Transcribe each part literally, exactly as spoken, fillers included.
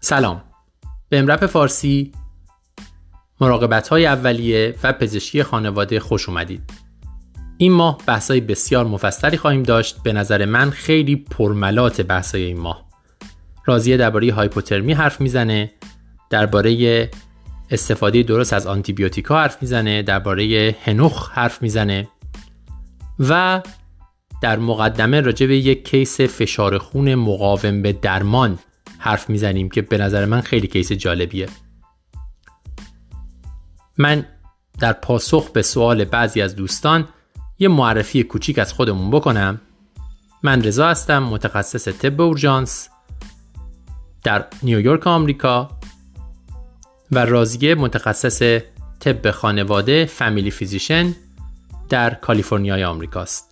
سلام. به امرپ فارسی، مراقبت‌های اولیه و پزشکی خانواده خوش اومدید. این ماه بحث‌های بسیار مفصلی خواهیم داشت. به نظر من خیلی پرملات بحث‌های این ماه. راضیه درباره هایپوترمی حرف میزنه، درباره استفاده درست از آنتیبیوتیکا حرف میزنه، درباره هنوخ حرف میزنه و در مقدمه راجع به یک کیس فشار خون مقاوم به درمان حرف میزنیم که به نظر من خیلی کیس جالبیه. من در پاسخ به سوال بعضی از دوستان یه معرفی کوچیک از خودمون بکنم. من رضا هستم، متخصص طب اورژانس در نیویورک آمریکا و راضیه متخصص طب خانواده فامیلی فیزیشن در کالیفرنیای آمریکاست.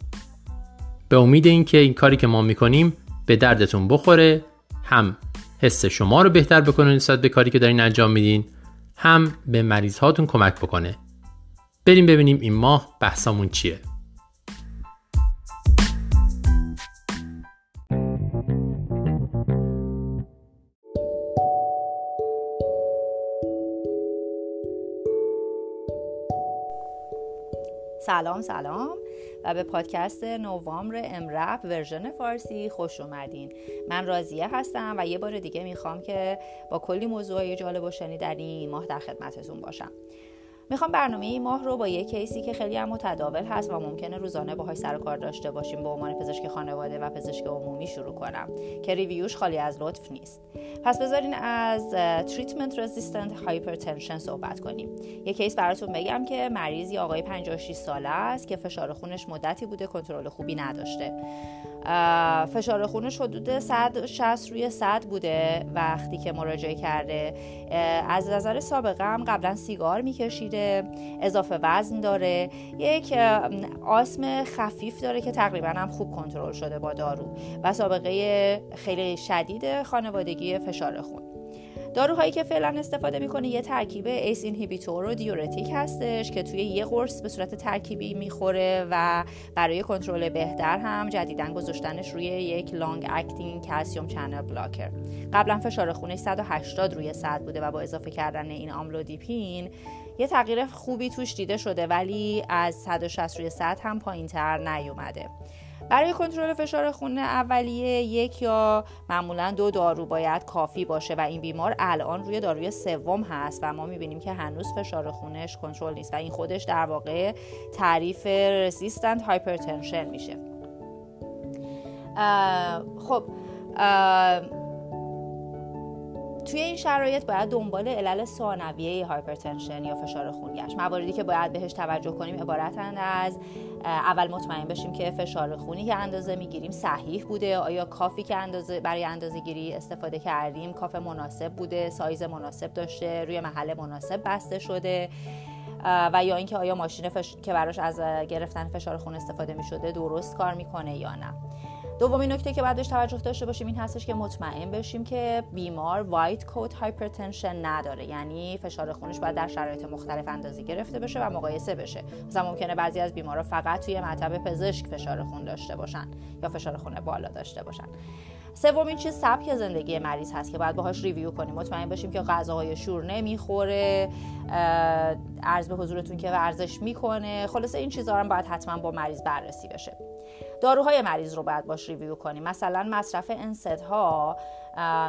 به امید اینکه این کاری که ما میکنیم به دردتون بخوره، هم حس شما رو بهتر بکنه نسبت به کاری که دارین انجام میدین، هم به مریض هاتون کمک بکنه. بریم ببینیم این ماه بحثمون چیه. سلام سلام و به پادکست نوامبر امرپ ورژن فارسی خوش اومدین. من راضیه هستم و یه بار دیگه میخوام که با کلی موضوعی جالب و شنیدنی این ماه در خدمتتون باشم. میخوام برنامه این ماه رو با یه کیسی که خیلی هم متداول هست و ممکنه روزانه باهاش سر و کار داشته باشیم به عنوان پزشک خانواده و پزشک عمومی شروع کنم که ریویوش خالی از لطف نیست. پس بذارین از تریتمنت رزिस्टنت هایپرتنشن صحبت کنیم. یه کیس براتون بگم که مریضی آقای پنجاه و شش ساله است که فشار خونش مدتی بوده کنترل خوبی نداشته. فشار خونش حدود صد و شصت روی صد بوده وقتی که مراجعه کرده. از نظر سابقه هم قبلا سیگار میکشیده، اضافه وزن داره، یک آسم خفیف داره که تقریبا هم خوب کنترل شده با دارو و سابقه خیلی شدید خانوادگی فشار خون. داروهایی که فعلا استفاده میکنه یه ترکیب ایس اینهیبیتور و دیورتیک هستش که توی یه قرص به صورت ترکیبی میخوره و برای کنترل بهتر هم جدیدن گذاشتنش روی یک لانگ اکتینگ کلسیم چنل بلاکر. قبلا فشار خونش صد و هشتاد روی صد بوده و با اضافه کردن این آملودیپین یه تغییر خوبی توش دیده شده، ولی از صد و شصت روی صد هم پایین‌تر نیومده. برای کنترل فشار خون اولیه یک یا معمولا دو دارو باید کافی باشه و این بیمار الان روی داروی سوم هست و ما میبینیم که هنوز فشار خونش کنترل نیست و این خودش در واقع تعریف رزिस्टنت هایپرتنشن میشه. خب آه توی این شرایط باید دنبال علل ثانویه هایپرتنشن یا فشار خون گشت. مواردی که باید بهش توجه کنیم عبارتند از: اول مطمئن بشیم که فشار خونی که اندازه میگیریم صحیح بوده، آیا کافی که اندازه برای اندازه گیری استفاده کردیم کاف مناسب بوده، سایز مناسب داشته، روی محل مناسب بسته شده، و یا اینکه آیا ماشین فش... که براش از گرفتن فشار خون استفاده میشده درست کار میکنه یا نه. دومین نکته که باید بهش توجه داشته باشیم این هستش که مطمئن بشیم که بیمار وایت کوت هایپرتنشن نداره، یعنی فشار خونش باید در شرایط مختلف اندازه گرفته بشه و مقایسه بشه. مثلا ممکنه بعضی از بیمارا فقط توی مطب پزشک فشار خون داشته باشن یا فشار خون بالا داشته باشن. سومین چیز سبک زندگی مریض هست که باید باهاش ریویو کنیم. مطمئن بشیم که غذاهای شور نمیخوره، عرض به حضورتون که ورزش میکنه. خلاصه این چیزا رو باید حتما با مریض بررسی بشه. داروهای مریض رو باید باش ریویو کنیم. مثلا مصرف انسد ها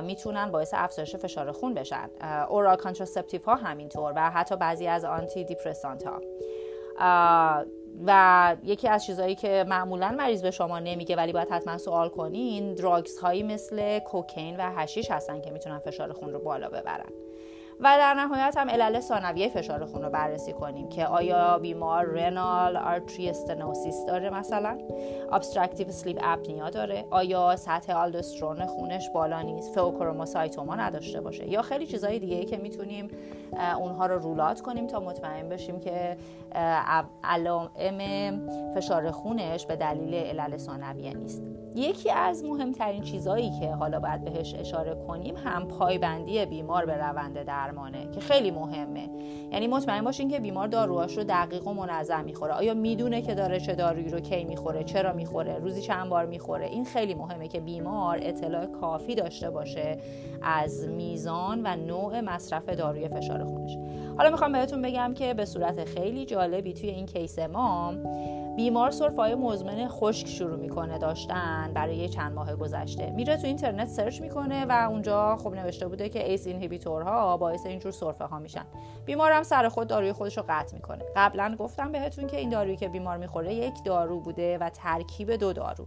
میتونن باعث افزایش فشار خون بشن، اورال کانتراسپتیو ها همینطور و حتی بعضی از آنتی دیپرسانت ها. و یکی از چیزهایی که معمولا مریض به شما نمیگه ولی باید حتما سوال کنین، دراگز هایی مثل کوکین و حشیش هستن که میتونن فشار خون رو بالا ببرن. و در نهایت هم علل ثانویه فشار خون رو بررسی کنیم که آیا بیمار رنال آرتری استنوسیس داره، مثلا ابستراکتیو اسلیپ اپنیا داره، آیا سطح آلدوسترون خونش بالا نیست، فئوکروموسایتوما نداشته باشه، یا خیلی چیزای دیگه ای که میتونیم اونها رو رولات کنیم تا مطمئن بشیم که علائم فشار خونش به دلیل علل ثانویه نیست. یکی از مهمترین چیزایی که حالا باید بهش اشاره کنیم هم پایبندی بیمار به روند درمانه که خیلی مهمه. یعنی مطمئن باشین که بیمار داروهاش رو دقیق و منظم میخوره، آیا میدونه که داره چه دارویی رو کی میخوره، چرا میخوره، روزی چند بار میخوره. این خیلی مهمه که بیمار اطلاع کافی داشته باشه از میزان و نوع مصرف داروی فشار خونش. حالا میخوام بهتون بگم که به صورت خیلی جالبی توی این کیس ما بیمار سرفه‌های مزمن خشک شروع میکنه داشتن برای چند ماه گذشته. میره تو اینترنت سرچ میکنه و اونجا خب نوشته بوده که ایس اینهیبیتورها باعث اینجور سرفه ها میشن. بیمارم سر خود داروی خودش رو قطع میکنه. قبلا گفتم بهتون که این دارویی که بیمار میخوره یک دارو بوده و ترکیب دو دارو.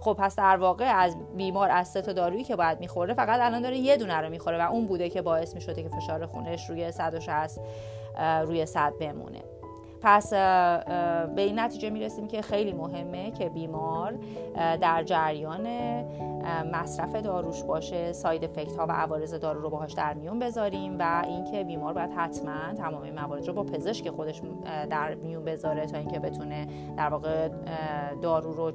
خب پس در واقع از بیمار از سه تا دارویی که باید میخوره فقط الان داره یه دونه رو میخوره و اون بوده که باعث میشده که فشار خونش روی صد و شصت روی صد بمونه. پس به این نتیجه میرسیم که خیلی مهمه که بیمار در جریان مصرف داروش باشه، ساید افکت ها و عوارض دارو رو باهاش در میون بذاریم و اینکه بیمار باید حتما تمام این موارد رو با پزشک خودش در میون بذاره تا اینکه بتونه در واقع دارو رو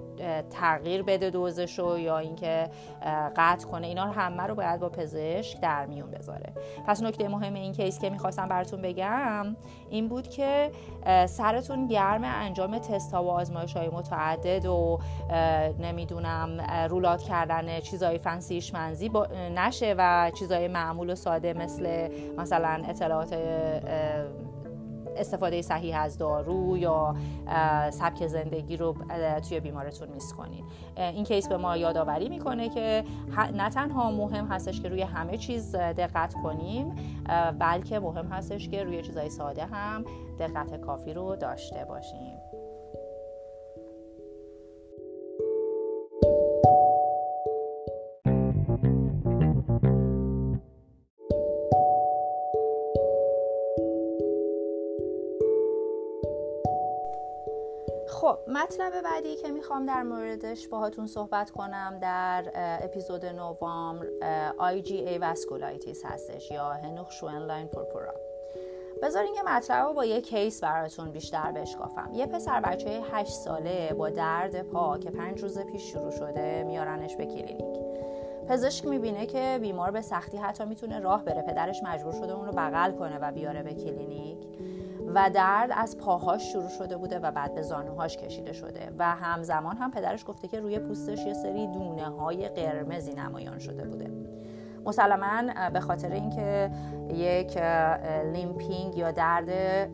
تغییر بده دوزش رو یا اینکه قطع کنه. اینا همه رو باید با پزشک در میون بذاره. پس نکته مهم این کیس که می‌خواستم براتون بگم این بود که سرتون گرم انجام تست ها و آزمایش های متعدد و نمیدونم رولات کردن چیزای فنسیش منزی نشه و چیزای معمول و ساده مثل مثلا اطلاعات استفاده صحیح از دارو یا سبک زندگی رو توی بیمارتون میس کنین. این کیس به ما یادآوری میکنه که نه تنها مهم هستش که روی همه چیز دقت کنیم بلکه مهم هستش که روی چیزای ساده هم دقت کافی رو داشته باشیم. خب مطلب بعدی که میخوام در موردش باهاتون صحبت کنم در اپیزود نوامبر آی جی ای vasculitis هستش یا هنوخ-شونلاین پورپورا. بذارین که مطلب رو با یه کیس براتون بیشتر بشکافم. یه پسر بچه هشت ساله با درد پا که پنج روز پیش شروع شده میارنش به کلینیک. پزشک میبینه که بیمار به سختی حتی میتونه راه بره. پدرش مجبور شده اون رو بغل کنه و بیاره به کلینیک و درد از پاهاش شروع شده بوده و بعد به زانوهاش کشیده شده و همزمان هم پدرش گفته که روی پوستش یه سری دونه های قرمزی نمایان شده بوده. مسلماً به خاطر اینکه یک لیمپینگ یا درد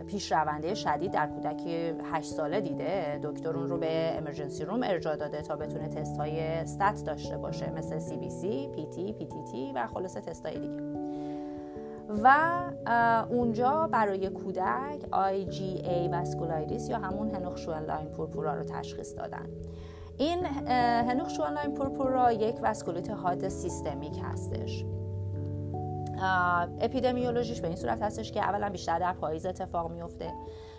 پیشرونده شدید در کودکی هشت ساله دیده، دکتر اون رو به امرجنسی روم ارجاع داده تا بتونه تست‌های استات داشته باشه مثل سی بی سی، پی تی، پی تی تی و خلاصه تست‌های دیگه. و اونجا برای کودک آی جی ای vasculitis یا همون هنوخ-شونلاین پورپورا رو تشخیص دادن. این هنوخ-شونلاین پورپورا یک واسکولیت حاد سیستمیک هستش. اپیدمیولوژیش به این صورت هستش که اولا بیشتر در پاییز اتفاق میفته.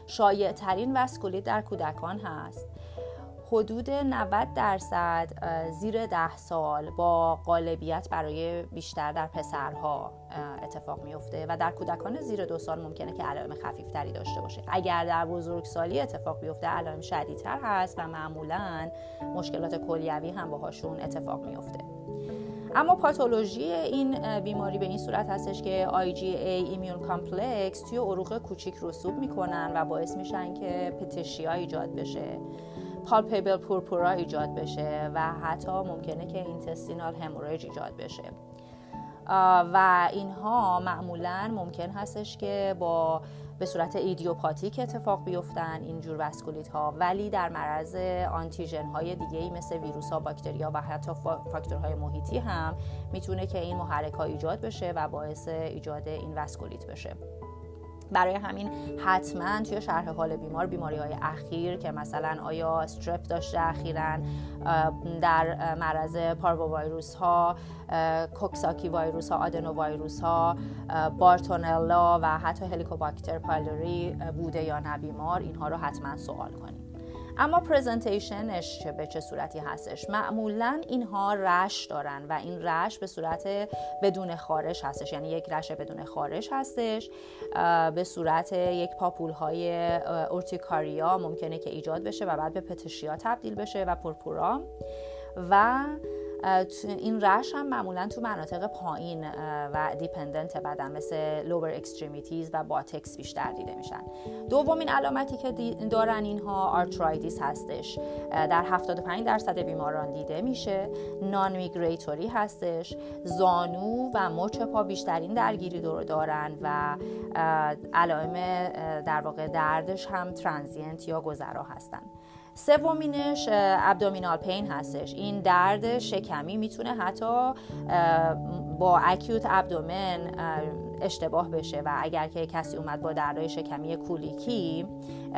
شایع ترین واسکولیت در کودکان هست. حدود نود درصد زیر ده سال با غالبیت برای بیشتر در پسرها اتفاق میفته و در کودکان زیر دو سال ممکنه که علائم خفیفتری داشته باشه. اگر در بزرگسالی اتفاق بیفته علائم شدیدتر هست و معمولاً مشکلات کلیوی هم باهاشون اتفاق میفته. اما پاتولوژی این بیماری به این صورت هستش که آی جی ای ایمیون کامپلکس توی عروق کوچیک رسوب میکنن و باعث میشن که پتشیا ایجاد بشه، پالپیبل پورپورا ایجاد بشه و حتی ممکنه که اینتستینال هموراژ ایجاد بشه و اینها معمولاً ممکن هستش که با به صورت ایدیوپاتیک اتفاق بیفتن اینجور واسکولیت ها، ولی در معرض آنتیژن های دیگه‌ای مثل ویروس ها، باکتری ها و حتی فاکتورهای محیطی هم میتونه که این محرک ها ایجاد بشه و باعث ایجاد این واسکولیت بشه. برای همین حتما توی شرح حال بیمار بیماری‌های اخیر که مثلا آیا استرپ داشته اخیراً، در مرض پارو ویروس ها، کوکساکی ویروس ها، آدنو ویروس ها، بارتونلا و حتی هلیکوباکتر پایلوری بوده یا نه بیمار، اینها رو حتما سوال کنید. اما پرزنتیشنش به چه صورتی هستش؟ معمولا اینها رش دارن و این رش به صورت بدون خارش هستش، یعنی یک رش بدون خارش هستش، به صورت یک پاپولهای اورتیکاریا ممکنه که ایجاد بشه و بعد به پتشیا تبدیل بشه و پورپورا. و این رش هم معمولا تو مناطق پایین و دیپندنت بدن مثل لوور اکستریمیتیز و باتکس بیشتر دیده میشن. دومین علامتی که دارن اینها آرترایتیس هستش، در هفتاد و پنج درصد بیماران دیده میشه. نان میگریتوری هستش، زانو و مچ پا بیشترین درگیری دارن و علائم در واقع دردش هم ترانزینت یا گذرا هستن. سومینش ابدومینال پین هستش، این درد شکمی میتونه حتی با اکیوت ابدومن اشتباه بشه و اگر که کسی اومد با دردهای شکمی کولیکی،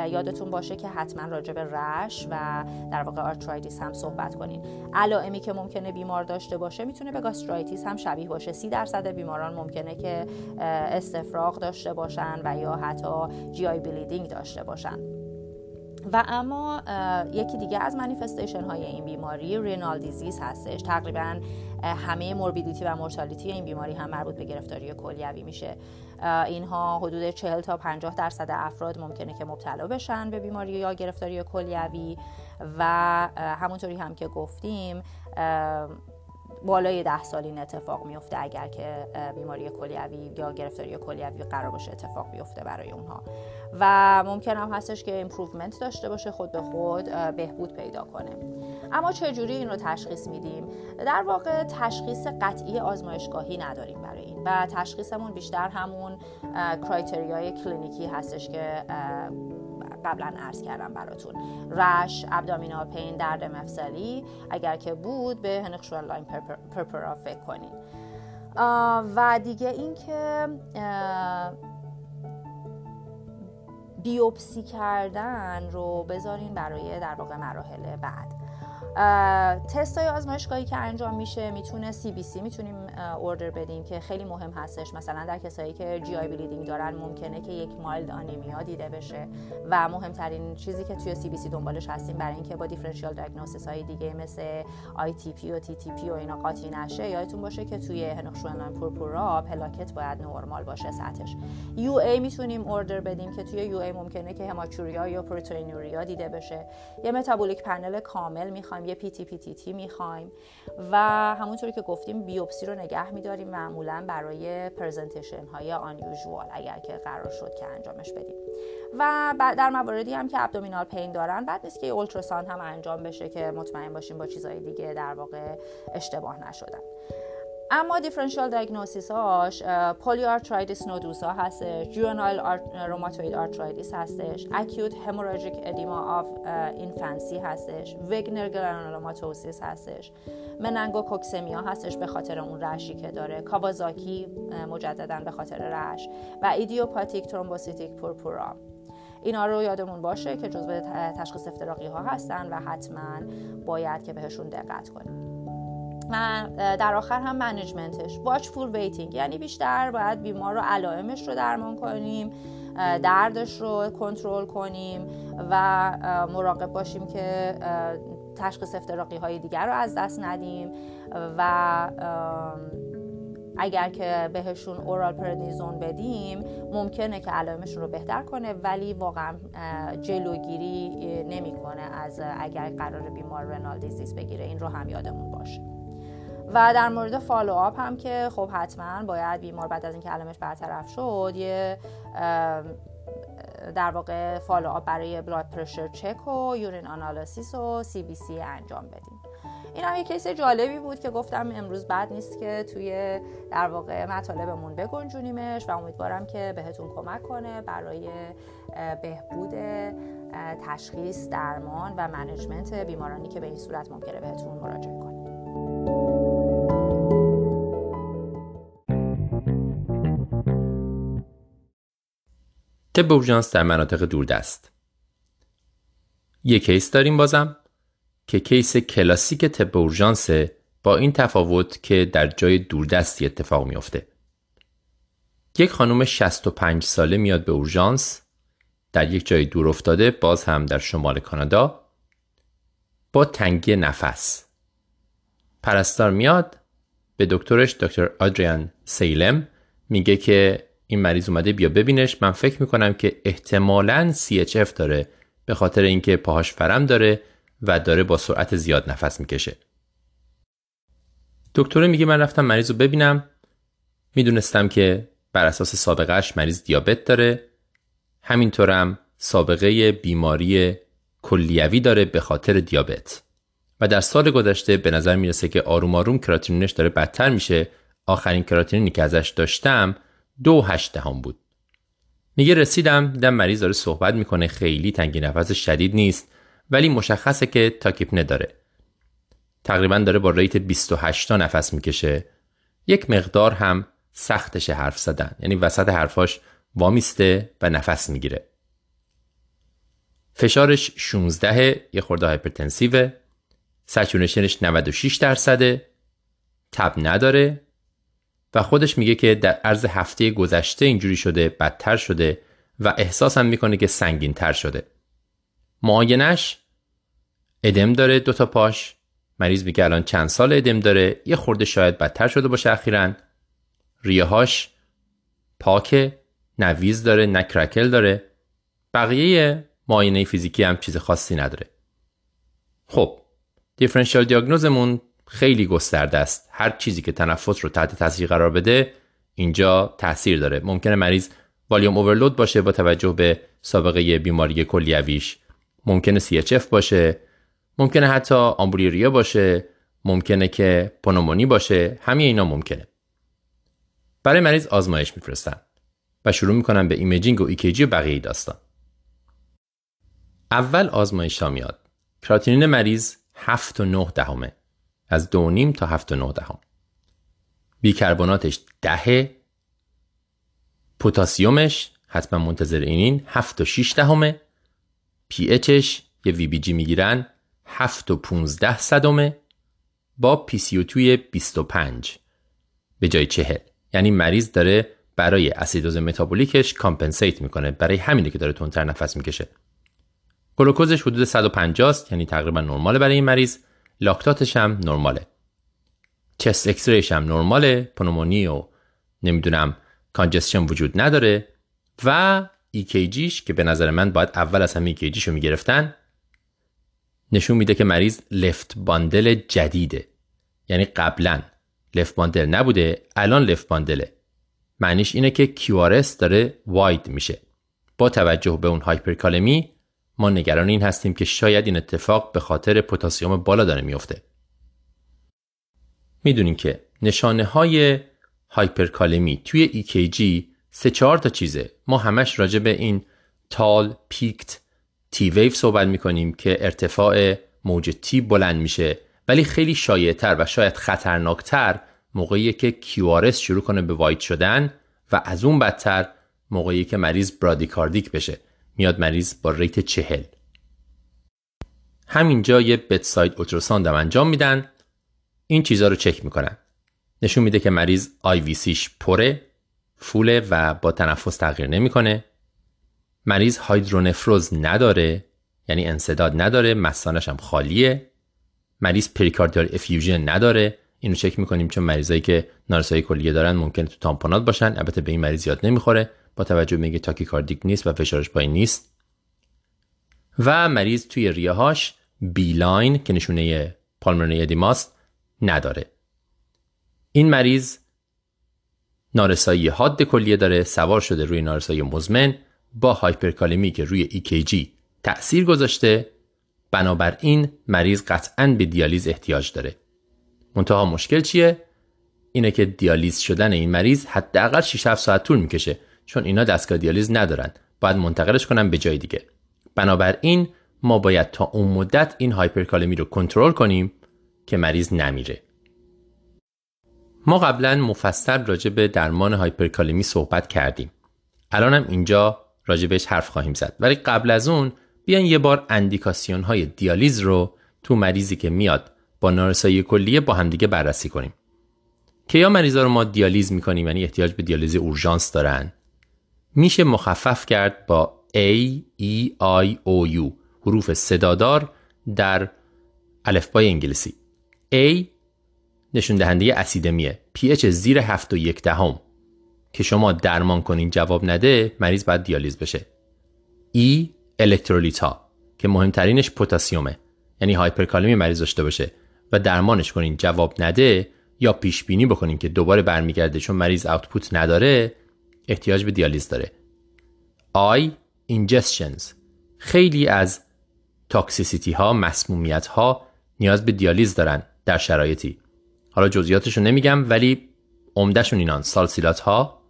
یادتون باشه که حتما راجع به رش و در واقع آرترایتیس هم صحبت کنین. علائمی که ممکنه بیمار داشته باشه میتونه به گاسترایتیس هم شبیه باشه. سی درصد بیماران ممکنه که استفراغ داشته باشن و یا حتی جی آی بلیدینگ داشته باشن. و اما یکی دیگه از منیفستیشن های این بیماری رینال دیزیز هستش. تقریبا همه موربیدیتی و مورتالیتی این بیماری هم مربوط به گرفتاری کلیوی میشه. اینها حدود چهل تا پنجاه درصد افراد ممکنه که مبتلا بشن به بیماری یا گرفتاری کلیوی و همونطوری هم که گفتیم بالای ده سال این اتفاق میفته اگر که بیماری کلیوی یا گرفتاری کلیوی قرار باشه اتفاق بیفته برای اونها. و ممکن هم هستش که ایمپروومنت داشته باشه، خود به خود بهبود پیدا کنه. اما چجوری این رو تشخیص میدیم؟ در واقع تشخیص قطعی آزمایشگاهی نداریم برای این و تشخیصمون بیشتر همون کرایتریای کلینیکی هستش که قبلا عرض کردم براتون. رش، ابدامینال پین، درد مفصلی، اگر که بود به هنخ-شونلین پورپورا فکر کنین. و دیگه این که بیوپسی کردن رو بذارین برای در واقع مراحل بعد. تستای آزمایشگاهی که انجام میشه میتونه سی بی سی میتونیم اوردر بدیم که خیلی مهم هستش. مثلا در کسایی که جی آی بلیدینگ دارن ممکنه که یک مایلد آنیمیا دیده بشه و مهمترین چیزی که توی سی بی سی دنبالش هستیم برای اینکه با دیفرنشیال دیاگنوستیس های دیگه مثل آی تی پی و تی تی پی و اینا قاطی نشه، یادتون باشه که توی هنخ-شونلین پورپورا پلاکت باید نورمال باشه سطحش. یو ای میتونیم اوردر بدیم که توی یو ای ممکنه که هماچوریا یا پروتئینوریا دیده بشه. یه متابولیک پنل کامل میخوایم، یه پی تی پی تی تی میخوایم و همونطوری که گفتیم بیوپسی رو نگه میداریم معمولا برای پرزنتیشن های آنیوژوال اگر که قرار شد که انجامش بدیم. و در مواردی هم که ابدومینال پین دارن بعد نیست که اولتراساند هم انجام بشه که مطمئن باشیم با چیزهای دیگه در واقع اشتباه نشدن. اما دیفرنشیال دیاگنوستیس هاش پولی آرترایتیس نودوسا هستش، جوونایل روماتوئید آرترایتیس هستش، اکیوت هموراژیک ادیما آف اینفانسی هستش، وگنر گرانولوماتوسیس هستش، مننگوکوکسمیا هستش به خاطر اون رشی که داره، کاوازاکی مجددا به خاطر رش و ایدیوپاتیک ترومبوسیتیک پورپورا. اینا رو یادمون باشه که جزو تشخیص افتراقی ها هستن و حتما باید که بهشون دقت کنیم. و در آخر هم منیجمنتش واچفول ویتینگ، یعنی بیشتر باید بیمار رو علائمش رو درمان کنیم، دردش رو کنترل کنیم و مراقب باشیم که تشخیص افتراقی های دیگر رو از دست ندیم و اگر که بهشون اورال پردنیزون بدیم ممکنه که علائمشون رو بهتر کنه ولی واقعا جلوگیری نمیکنه از اگر قرار بیمار رنال دیزیز بگیره. این رو هم یادمون باشه. و در مورد فالوآپ هم که خب حتما باید بیمار بعد از اینکه علائمش برطرف شد یه در واقع فالوآپ برای بلاد پرشر چک و یورین آنالیسیس و سی بی سی انجام بدیم. این هم یک کیس جالبی بود که گفتم امروز بد نیست که توی در واقع مطالبمون بگنجونیمش و امیدوارم که بهتون کمک کنه برای بهبود تشخیص، درمان و منیجمنت بیمارانی که به این صورت ممکنه بهتون مراجعه کنه. طب اورژانس در مناطق دوردست. یک کیس داریم بازم که کیس کلاسیک طب اورژانس، با این تفاوت که در جای دوردستی اتفاق میفته. یک خانم شصت و پنج ساله میاد به اورژانس در یک جای دور افتاده، باز هم در شمال کانادا، با تنگی نفس. پرستار میاد به دکترش، دکتر آدریان سیلم، میگه که این مریض اومده بیا ببینش، من فکر میکنم که احتمالاً سی اچ اف داره به خاطر اینکه پاهاش فرم داره و داره با سرعت زیاد نفس میکشه. دکتر میگه من رفتم مریض رو ببینم، میدونستم که بر اساس سابقهش مریض دیابت داره، همینطورم سابقه بیماری کلیوی داره به خاطر دیابت و در سال گذشته به نظر میرسه که آروم آروم کراتینینش داره بدتر میشه. آخرین کراتینینی که ازش داشتم دو هشت دهم بود. میگه رسیدم دیدم مریض داره صحبت میکنه، خیلی تنگی نفس شدید نیست ولی مشخصه که تاکیپنه داره، تقریبا داره با ریت بیست و هشت تا نفس میکشه. یک مقدار هم سختش حرف زدن، یعنی وسط حرفاش وامیسته و نفس میگیره. فشارش شانزده، یه خورده هایپرتنسیوه، سچورنشنش نود و شش درصده، تب نداره و خودش میگه که در عرض هفته گذشته اینجوری شده، بدتر شده و احساس هم میکنه که سنگین تر شده. معاینش ادم داره دو تا پاش، مریض میگه الان چند سال ادم داره، یه خورده شاید بدتر شده باشه اخیراً. ریه‌هاش پاکه، نویز داره، نکرکل داره. بقیه معاینه فیزیکی هم چیز خاصی نداره. خب دیفرنشیال دیاگنوزمون خیلی گسترده است، هر چیزی که تنفس رو تحت تاثیر قرار بده اینجا تاثیر داره. ممکنه مریض والیوم اورلود باشه با توجه به سابقه بیماری کلیویش، ممکنه سی اچ اف باشه، ممکنه حتی آمبولیوریا باشه، ممکنه که پنومونی باشه، همه اینا ممکنه. برای مریض آزمایش میفرستن و شروع میکنن به ایمیجینگ و ایکیجی و بقیه داستان. اول آزمایش ها میاد. کراتینین مریض هفت و نه دهمه، از دو و نیم تا هفت و نه دهم. بیکربناتش ده، پتاسیمش حتما منتظر اینین هفت و شش دهمه، پی اچش یه وی بی جی میگیرن هفت و پانزده صدمه با پی سی او توی بیست و پنج به جای چهل. یعنی مریض داره برای اسیدوز متابولیکش کامپنسیت میکنه، برای همینه که داره تندتر نفس میکشه. گلوکوزش حدود صد و پنجاه است، یعنی تقریبا نرماله برای این مریض. لاکتاتش هم نرماله، چست اکسریش هم نرماله، پنومونی و نمیدونم کانجسشن وجود نداره و ایکیجیش که به نظر من باید اول از همه ایکیجیشو میگرفتن، نشون میده که مریض لفت باندل جدیده، یعنی قبلا لفت باندل نبوده، الان لفت باندله. معنیش اینه که کیوارس داره واید میشه. با توجه به اون هایپرکالمی ما نگران این هستیم که شاید این اتفاق به خاطر پتاسیم بالا داره میفته. میدونین که نشانه های هایپرکالمی توی ایکیجی سه چهار تا چیزه. ما همش راجع به این تال، پیکت، تی ویف صحبت میکنیم که ارتفاع موج تی بلند میشه، ولی خیلی شایع‌تر و شاید خطرناکتر موقعی که کیوارس شروع کنه به واید شدن و از اون بدتر موقعی که مریض برادیکاردیک بشه، میاد مریض با ریت چهل. همینجا یه بدساید اولتراساند هم انجام میدن، این چیزا رو چک میکنن. نشون میده که مریض آی وی سیش پره، فوله و با تنفس تغییر نمیکنه. مریض هایدرونفروز نداره، یعنی انسداد نداره، مثانش هم خالیه. مریض پریکاردیال افیوژن نداره. اینو چک میکنیم چون مریضایی که نارسایی کلیه دارن ممکنه تو تامپونات باشن، البته به این مریض یاد نمیخوره با توجه به اینکه تاکیکاردیک نیست و فشارش پایین نیست. و مریض توی ریه‌هاش بی لاین که نشونه پالمونری ادیماست نداره. این مریض نارسایی حاد کلیه داره، سوار شده روی نارسایی مزمن با هایپرکالمی که روی ایکیجی تأثیر گذاشته، بنابراین مریض قطعاً به دیالیز احتیاج داره. منتها مشکل چیه؟ اینه که دیالیز شدن این مریض حداقل شش هفت ساعت طول میکشه، چون اینا دستگاه دیالیز ندارن، باید منتقلش کنن به جای دیگه. بنابراین ما باید تا اون مدت این هایپرکالمی رو کنترل کنیم که مریض نمیره. ما قبلا مفصل راجع به درمان هایپرکالمی صحبت کردیم، الانم اینجا راجبش حرف خواهیم زد. ولی قبل از اون بیان یه بار اندیکاسیون های دیالیز رو تو مریضی که میاد با نارسایی کلیه با همدیگه بررسی کنیم. کیا مریضا رو ما دیالیز میکنیم، یعنی احتیاج به دیالیز اورژانس دارن؟ میشه مخفف کرد با A E I O U، حروف صدادار در الفبای انگلیسی. A نشون دهنده اسیدمیه، pH زیر هفت و یک دهم که شما درمان کنین جواب نده مریض باید دیالیز بشه. E الکترولیت ها که مهمترینش پتاسیمه، یعنی هایپرکالمی مریض داشته باشه و درمانش کنین جواب نده یا پیش بینی بکنین که دوباره برمیگرده چون مریض آوتپوت نداره احتیاج به دیالیز داره. I ingestions، خیلی از تاکسیسیتی ها، مسمومیت ها نیاز به دیالیز دارن در شرایطی. حالا جزئیاتشو نمیگم ولی عمدهشون اینان: سالسیلات ها،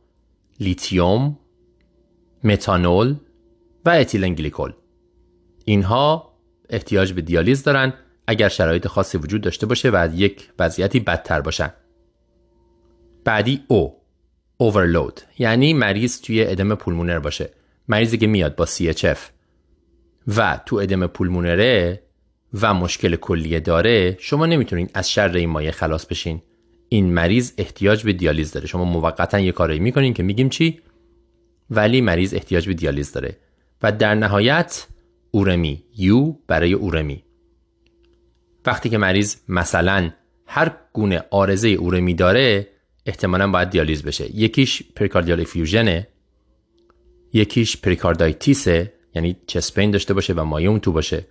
لیتیوم، متانول و اتیلن گلیکول. اینها احتیاج به دیالیز دارن اگر شرایط خاصی وجود داشته باشه و از یک وضعیتی بدتر باشن. بعدی O overload، یعنی مریض توی ادم پولمونر باشه. مریضی که میاد با سی اچ اف و تو ادم پولمونره و مشکل کلیه داره، شما نمیتونین از شر این مایع خلاص بشین. این مریض احتیاج به دیالیز داره. شما موقتا یه کاری میکنین که میگیم چی؟ ولی مریض احتیاج به دیالیز داره. و در نهایت اورمی، یو برای اورمی. وقتی که مریض مثلا هر گونه عارضه اورمی داره احتمالاً باید دیالیز بشه. یکیش پریکاردیال افیوژنه، یکیش پریکاردایتیسه، یعنی چست پین داشته باشه و مایع اون تو باشه.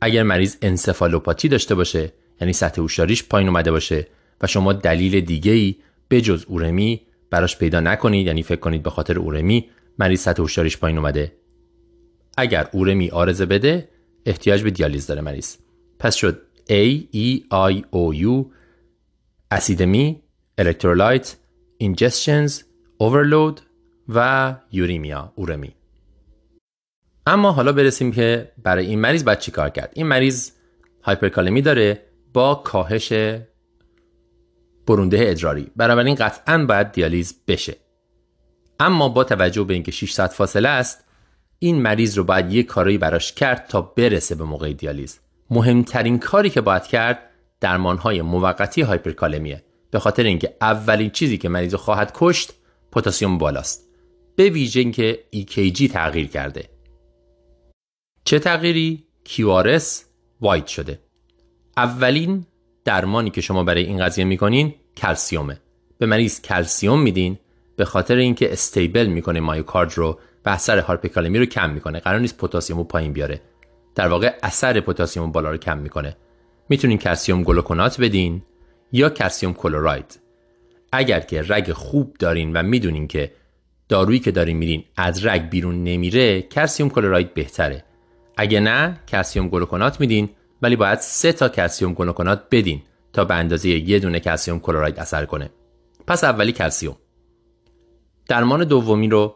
اگر مریض انسفالوپاتی داشته باشه، یعنی سطح هوشیاریش پایین اومده باشه و شما دلیل دیگه‌ای بجز اورمی براش پیدا نکنید، یعنی فکر کنید به خاطر اورمی مریض سطح هوشیاریش پایین اومده، اگر اورمی عارضه بده احتیاج به دیالیز داره مریض. پس شد A E I O U، اسیدمی، الکترولایت، اینجسشنز، اورلود و یوریمیا، اورمی. اما حالا برسیم که برای این مریض باید چی کار کرد. این مریض هایپرکالمی داره با کاهش برونده ادراری، بنابراین قطعاً باید دیالیز بشه. اما با توجه به اینکه شش ساعت فاصله است، این مریض رو باید یه کاری براش کرد تا برسه به موقع دیالیز. مهمترین کاری که باید کرد درمانهای موقتی هایپرکالمیه، به خاطر اینکه اولین چیزی که مریض رو خواهد کشت پتاسیم بالاست، به ویژه اینکه ای کی جی تغییر کرده. چه تغییری؟ کیو آر اس واید شده. اولین درمانی که شما برای این قضیه میکنین کلسیومه. به مریض کلسیوم میدین به خاطر اینکه استیبل میکنه مایوکارد رو و اثر هایپرکالمی رو کم میکنه. قرار نیست پتاسیم رو پایین بیاره، در واقع اثر پتاسیم بالا رو کم میکنه. میتونین کلسیم گلوکونات بدین یا کلسیم کلوراید. اگر که رگ خوب دارین و میدونین که دارویی که دارین میدین از رگ بیرون نمیره، کلسیم کلوراید بهتره. اگه نه، کلسیم گلوکونات میدین، ولی باید سه تا کلسیم گلوکونات بدین تا به اندازه یه دونه کلسیم کلوراید اثر کنه. پس اولی کلسیم. درمان دومی رو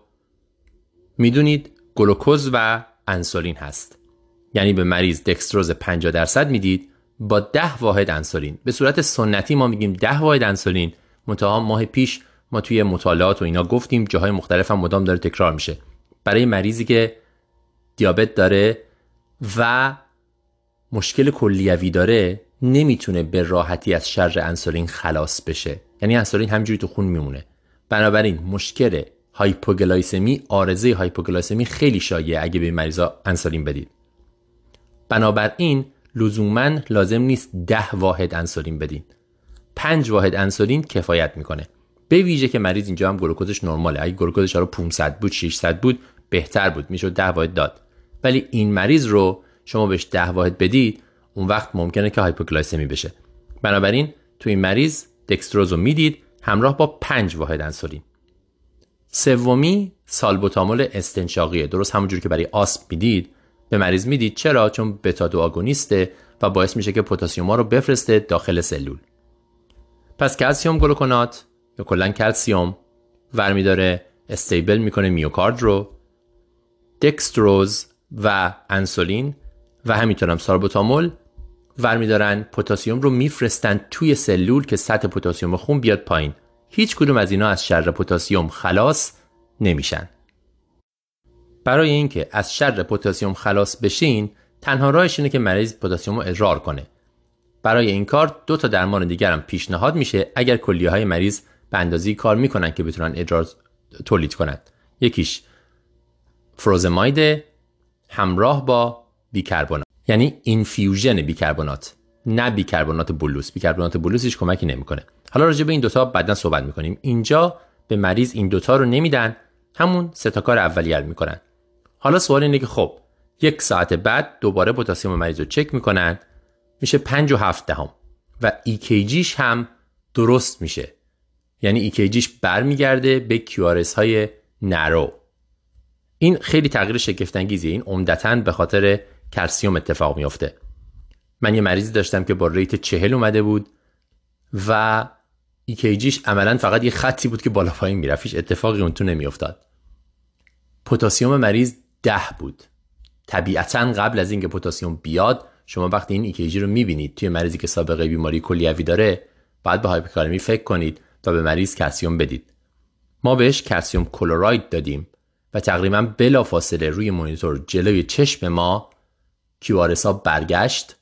میدونید گلوکوز و انسولین هست، یعنی به مریض دکستروز پنجاه درصد میدید با ده واحد انسولین. به صورت سنتی ما میگیم ده واحد انسولین، منتها ماه پیش ما توی مطالعات و اینا گفتیم، جاهای مختلف هم مدام داره تکرار میشه، برای مریضی که دیابت داره و مشکل کلیوی داره نمیتونه به راحتی از شر انسولین خلاص بشه، یعنی انسولین همجوری تو خون میمونه. بنابراین مشکل هایپوگلایسمی، عارضه هایپوگلایسمی خیلی شایعه اگه به مریضا انسولین بدید. بنابراین لزوماً لازم نیست ده واحد انسولین بدین، پنج واحد انسولین کفایت میکنه، به ویژه که مریض اینجا هم گلوکوزش نرماله. اگه گلوکوزش رو پانصد بود، ششصد بود بهتر بود، میشد ده واحد داد. ولی این مریض رو شما بهش ده واحد بدید، اون وقت ممکنه که هایپوگلایسمی بشه. بنابراین تو این مریض دکستروز رو میدید همراه با پنج واحد انسولین. سومی سالبوتامول استنشاقیه، درست همونجوری که برای آسم میدید به مریض میدید. چرا؟ چون بتا دو آگونیسته و باعث میشه که پتاسیم‌ها رو بفرسته داخل سلول. پس کلسیم گلوکونات یا کلا کلسیم ورمی داره، استیبل میکنه میوکارد رو، دکستروز و انسولین و همینطورم سالبوتامول ورمی دارن، پتاسیم رو میفرستن توی سلول که سطح پتاسیم خون بیاد پایین. هیچ کدوم از اینا از شر پتاسیم خلاص نمیشن. برای اینکه از شر پتاسیم خلاص بشین تنها راهش اینه که مریض پتاسیم رو ادرار کنه. برای این کار دو تا درمان دیگر هم پیشنهاد میشه اگر کلیه‌های مریض به اندازه‌ای کار میکنن که بتونن ادرار تولید کنن. یکیش فروزماید همراه با بیکربنات، یعنی اینفیوژن بیکربنات، نه بیکربنات بلوس. بیکربنات بلوس هیچ کمکی نمیکنه. حالا راجع به این دوتا بعداً صحبت میکنیم. اینجا به مریض این دوتا رو نمیدن، همون سه تا کار اولیه رو میکنن. حالا سوال اینه که خب یک ساعت بعد دوباره پتاسیم مریض رو چک میکنن، میشه پنج و هفت دهم و ایکیجیش هم درست میشه، یعنی ایکیجیش برمیگرده به کیوارس های نرو. این خیلی تغییر شگفت انگیزیه. این عمدتاً به خاطر کلسیم اتفاق میفته. من یه مریضی داشتم که با ریت چهل اومده بود و ایکیجیش عملاً فقط یه خطی بود که بالا پایین میرفت، هیچ اتفاقی اون تو نمیافتاد. پتاسیم مریض ده بود. طبیعتاً قبل از اینکه پتاسیم بیاد، شما وقتی این ایکیجی رو میبینید توی مریضی که سابقه بیماری کلیوی داره، بعد به هایپوکالمی فکر کنید تا به مریض کلسیم بدید. ما بهش کلسیم کلراید دادیم و تقریباً بلافاصله روی مانیتور جلوی چشم ما کیوارسا برگشت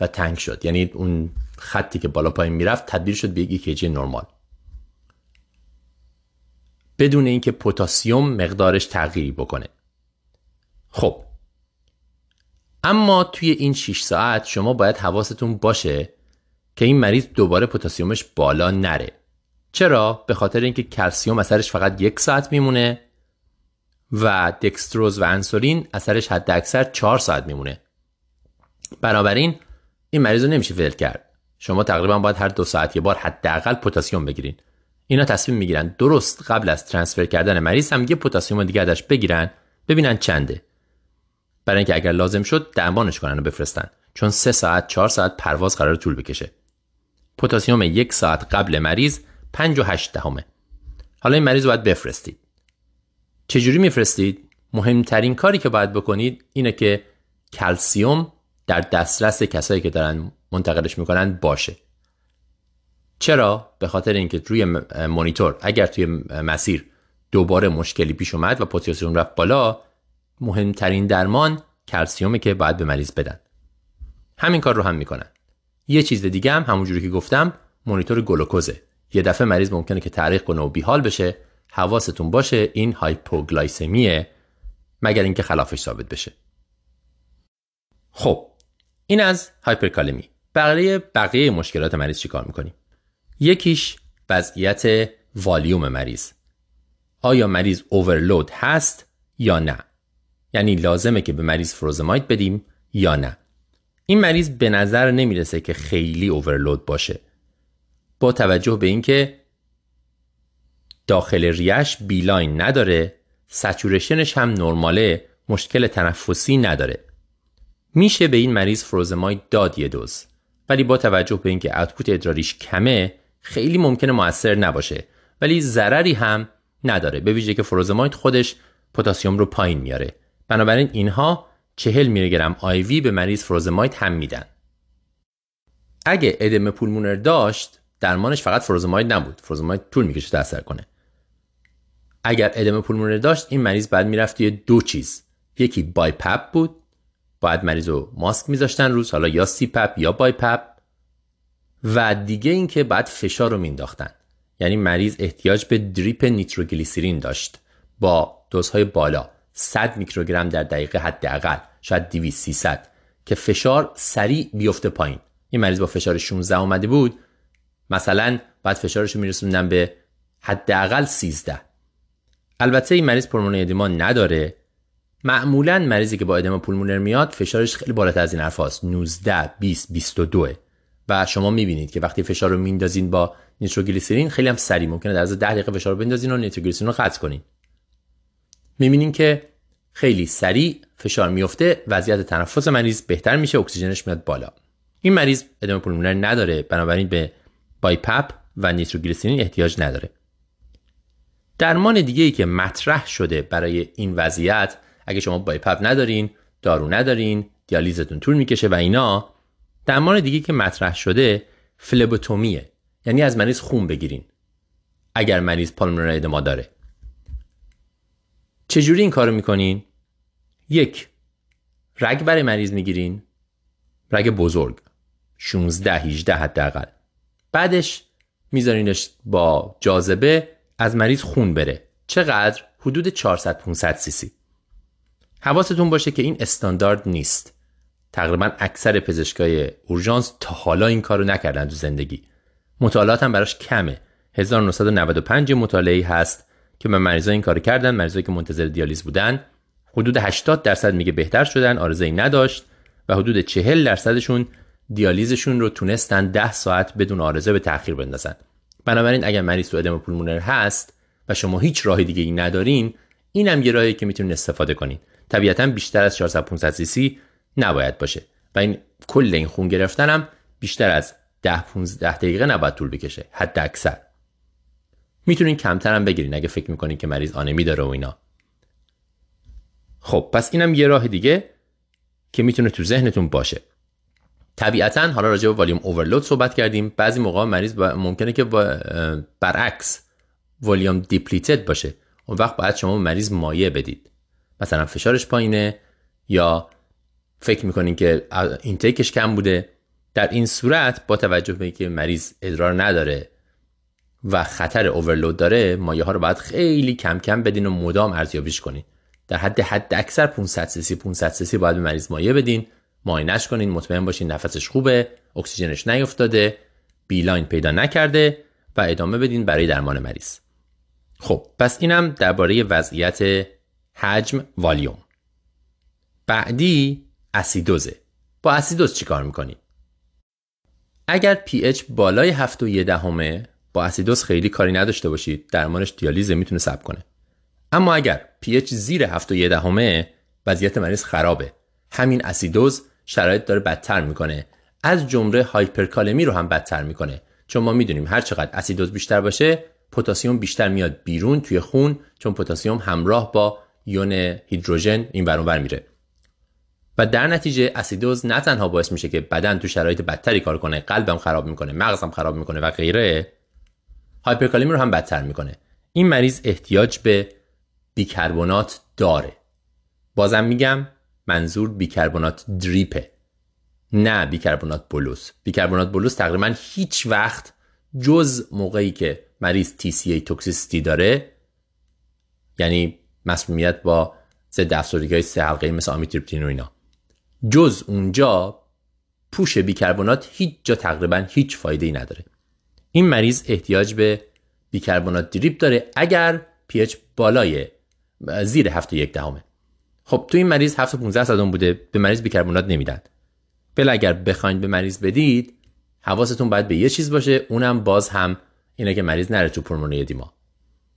و تنگ شد، یعنی اون خطی که بالا پایین میرفت تبدیل شد به یک ایکیجی نرمال بدون اینکه پتاسیم مقدارش تغییری بکنه. خب اما توی این شش ساعت شما باید حواستون باشه که این مریض دوباره پتاسیمش بالا نره. چرا؟ به خاطر اینکه کلسیم اثرش فقط یک ساعت میمونه و دکستروز و انسولین اثرش حد اکثر چهار ساعت میمونه. بنابراین این مریض رو نمیشه ول کرد. شما تقریبا باید هر دو ساعت یه بار حداقل پتاسیم بگیرین. اینا تصمیم میگیرن درست قبل از ترانسفر کردن مریض هم یه پتاسیم دیگه ازش بگیرن، ببینن چنده، برای اینکه اگر لازم شد درمانش کنن و بفرستن، چون سه ساعت چهار ساعت پرواز قرار طول بکشه. پتاسیم یک ساعت قبل مریض پنج و هشت دهمه. حالا این مریض رو باید بفرستید. چجوری میفرستید؟ مهمترین کاری که باید بکنید اینه که کلسیم در دسترس کسایی که دارن منتقلش میکنن باشه. چرا؟ به خاطر اینکه روی مانیتور اگر توی مسیر دوباره مشکلی پیش اومد و پتاسیم رفت بالا، مهمترین درمان کلسیمه که باید به مریض بدن. همین کار رو هم میکنن. یه چیز دیگه هم همونجوری که گفتم مانیتور گلوکوزه. یه دفعه مریض ممکنه که تعریق کنه و بیحال بشه. حواستون باشه این هایپوگلایسمیه، مگر اینکه خلافش ثابت بشه. خب این از هایپرکالمی. برای بقیه مشکلات مریض چیکار میکنیم؟ یکیش وضعیت والیوم مریض. آیا مریض اورلود هست یا نه؟ یعنی لازمه که به مریض فروزماید بدیم یا نه؟ این مریض به نظر نمیرسه که خیلی اورلود باشه، با توجه به اینکه داخل ریش بیلاین نداره، سچورشنش هم نرماله، مشکل تنفسی نداره. میشه به این مریض فروزماید داد یه دوز، ولی با توجه به اینکه اوتپوت ادراریش کمه خیلی ممکنه موثر نباشه، ولی ضرری هم نداره، به ویژه که فروزماید خودش پتاسیم رو پایین میاره. بنابراین اینها چهل میلی گرم آیوی به مریض فروزماید هم میدن. اگه ادم پولمونر داشت درمانش فقط فروزماید نبود، فروزماید طول میکشه تا اثر کنه. اگر ادم پولمونر داشت این مریض بعد میرفت توی دو چیز. یکی بایپپ بود، بعد مریض رو ماسک میذاشتن روز، حالا یا سی پپ یا بایپپ، و دیگه اینکه بعد فشار رو مینداختن، یعنی مریض احتیاج به دریپ نیتروگلیسرین داشت با دوزهای بالا صد میکروگرم در دقیقه حداقل، شاید دویست سیصد، که فشار سریع بیفته پایین. این مریض با فشار شانزده اومده بود، مثلا بعد فشارش رو میرسوندن به حداقل سیزده. البته این مریض پولمونر ادما نداره. معمولا مریضی که با ادما پولمونر میاد فشارش خیلی بالاتر از این حرفاست، نوزده بیست بیست و دو، و شما میبینید که وقتی فشار رو میندازین با نیتروگلیسرین خیلی هم سریع ممکنه در از ده دقیقه فشار رو بندازین و نیتروگلیسرین رو قطع کنین. می‌بینین که خیلی سریع فشار میفته، وضعیت تنفس مریض بهتر میشه، اکسیژنش میاد بالا. این مریض ادم پولمونر نداره، بنابراین به بایپپ و نیتروگلیسرین احتیاج نداره. درمان دیگه‌ای که مطرح شده برای این وضعیت، اگه شما بایپپ ندارین، دارو ندارین، دیالیزتون طول میکشه و اینا، درمان دیگه‌ای که مطرح شده فلبوتومیه، یعنی از مریض خون بگیرین اگر مریض پولمونر ادما داره. چجوری این کارو میکنین؟ یک، رگ برای مریض میگیرین، رگ بزرگ شانزده هجده حداقل. بعدش میذارینش با جاذبه از مریض خون بره. چقدر؟ حدود چهارصد پانصد سی سی. حواستون باشه که این استاندارد نیست. تقریبا اکثر پزشکای اورژانس تا حالا این کارو نکردن تو زندگی. مطالعات هم براش کمه. هزار و نهصد و نود و پنج مطالعه هست که به مریضا این کارو کردن، مریضایی که منتظر دیالیز بودن. حدود هشتاد درصد میگه بهتر شدن، آرزویی نداشت و حدود چهل درصدشون دیالیزشون رو تونستن ده ساعت بدون آرزه به تأخیر بندازن. بنابراین اگر مریض تو ادم پولمونر هست و شما هیچ راه دیگه ای ندارین، اینم یه راهی که میتونین استفاده کنین. طبیعتاً بیشتر از چهارصد پانصد سی سی نباید باشه و این کل این خون گرفتنم بیشتر از ده پانزده دقیقه نباید طول بکشه، حد اکثر. میتونین کمتر هم بگیرین اگه فکر میکنین که مریض آنمی داره و اینا. خب پس اینم یه راه دیگه که میتونه تو ذهنتون باشه. طبیعتاً حالا راجع به والیوم اورلود صحبت کردیم. بعضی موقع مریض با... ممکنه که با... برعکس والیوم دیپلیتد باشه. اون وقت باید شما مریض مایع بدید. مثلا فشارش پایینه یا فکر میکنین که اینتیکش کم بوده. در این صورت با توجه به اینکه مریض ادرار نداره و خطر اورلود داره، مایع ها رو باید خیلی کم کم بدین و مدام ارزیابیش کنین. در حد حد اکثر پانصد سی سی پانصد سی سی باید به مریض مایع بدین، معاینش کنین، مطمئن باشین نفسش خوبه، اکسیژنش نیفتاده، بیلاین پیدا نکرده و ادامه بدین برای درمان مریض. خب پس اینم درباره وضعیت حجم والیوم. بعدی اسیدوزه. با اسیدوز چی کار میکنی؟ اگر پی اچ بالای هفت و یک دهم با اسیدوز خیلی کاری نداشته باشید، درمانش دیالیز میتونه صبر کنه. اما اگر پی اچ زیر هفت و یک دهم وضعیت مریض خرابه. همین اسیدوز شرایط داره بدتر میکنه، از جمله هایپرکالمی رو هم بدتر میکنه، چون ما میدونیم هر چقدر اسیدوز بیشتر باشه پتاسیم بیشتر میاد بیرون توی خون، چون پتاسیم همراه با یون هیدروژن این ور اون ور میره و در نتیجه اسیدوز نه تنها باعث میشه که بدن تو شرایط بدتری کار کنه، قلبم خراب میکنه، مغزم خراب میکنه و غیره، هایپرکالمی رو هم بدتر میکنه. این مریض احتیاج به بیکربنات داره. بازم میگم منظور بیکربنات دریپه، نه بیکربنات بلوس. بیکربنات بلوس تقریبا هیچ وقت جز موقعی که مریض تی سی ای توکسیسیتی داره، یعنی مسمومیت با ضد افسردگی‌های سه حلقه‌ای مثل آمیتریپتین و اینا، جز اونجا پوش بیکربنات هیچ جا تقریبا هیچ فایده‌ای نداره. این مریض احتیاج به بیکربنات دریپ داره اگر پی اچ بالای زیر هفت و یک دهم. خب تو این مریض هفت و پانزده صدم بوده، به مریض بیکربنات نمیدن. بله اگر بخواید به مریض بدید، حواستون باید به یه چیز باشه، اونم باز هم اینه که مریض نره تو پولمونی دیما،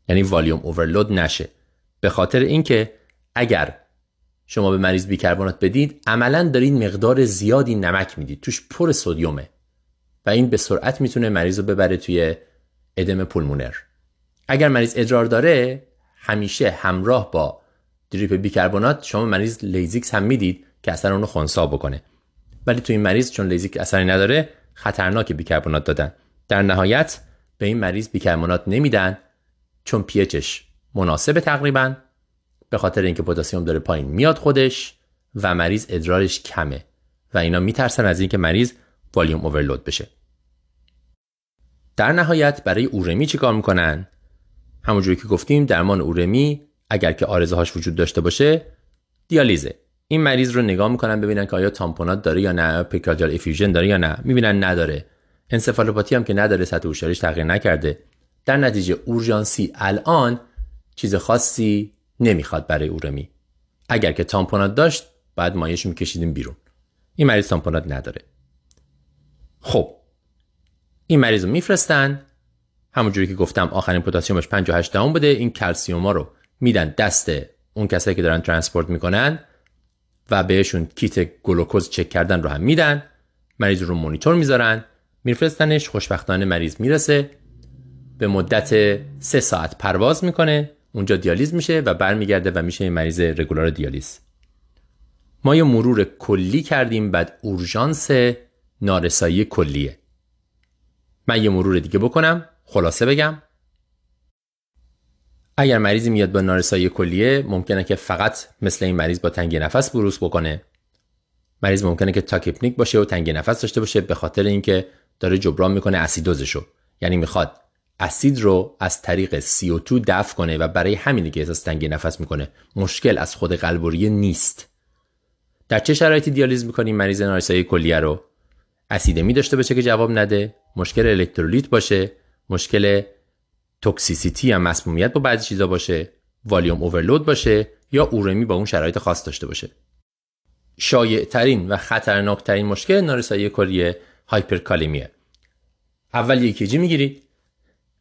یعنی والیوم اورلود نشه. به خاطر اینکه اگر شما به مریض بیکربنات بدید، عملاً دارین مقدار زیادی نمک میدید، توش پر سدیمه و این به سرعت میتونه مریض رو ببره توی ادم پولمونر. اگر مریض ادرار داره، همیشه همراه با دریپ بیکربنات شما مریض لیزیکس هم میدید که اثر اون رو خنثی بکنه، ولی تو این مریض چون لیزیک اثری نداره، خطرناک بیکربنات دادن. در نهایت به این مریض بیکربنات نمیدن چون پی اچش مناسب تقریبا، به خاطر اینکه پتاسیم داره پایین میاد خودش و مریض ادرارش کمه و اینا میترسن از اینکه مریض والیوم اورلود بشه. در نهایت برای اورمی چیکار میکنن؟ همونجوری که گفتیم درمان اورمی اگر که آرزه هاش وجود داشته باشه دیالیزه. این مریض رو نگاه میکنن ببینن که آیا تامپونات داره یا نه، پیکاردیال افیوژن داره یا نه، میبینن نداره، انسفالوپاتی هم که نداره، سطح هوشیاریش تغییر نکرده. در نتیجه اورژانسی الان چیز خاصی نمیخواد برای اورمی. اگر که تامپونات داشت بعد مایعش میکشیدیم بیرون. این مریض تامپونات نداره. خب این مریض رو میفرستن، همونجوری که گفتم آخرین پتاسیمش پنجاه و هشت دهم بوده، این کلسیوما رو میدن دست اون کسایی که دارن ترانسپورت میکنن و بهشون کیت گلوکوز چک کردن رو هم میدن. مریض رو مونیتور میذارن، میفرستنش. خوشبختانه مریض میرسه، به مدت سه ساعت پرواز میکنه، اونجا دیالیز میشه و برمیگرده و میشه مریض رگولار دیالیز. ما یه مرور کلی کردیم، بعد اورژانس نارسایی کلیه. من یه مرور دیگه بکنم، خلاصه بگم. اگر مریضی میاد با نارسایی کلیه، ممکنه که فقط مثل این مریض با تنگی نفس بروز بکنه. مریض ممکنه که تاکیپنیک باشه و تنگی نفس داشته باشه به خاطر اینکه داره جبران میکنه اسیدوزشو، یعنی میخواد اسید رو از طریق سی او دو دفع کنه و برای همین دیگه احساس تنگی نفس میکنه. مشکل از خود قلب عرویه نیست. در چه شرایطی دیالیز میکنیم مریض نارسایی کلیه رو؟ اسیدمی داشته باشه که جواب نده، مشکل الکترولیت باشه، مشکل توکسیسیتی یا مسمومیت با بعضی چیزا باشه، والیوم اورلود باشه یا اورمی با اون شرایط خاص داشته باشه. شایع ترین و خطرناک ترین مشکل نارسایی کلیه هایپرکالمیه. اول ایکیجی میگیرید.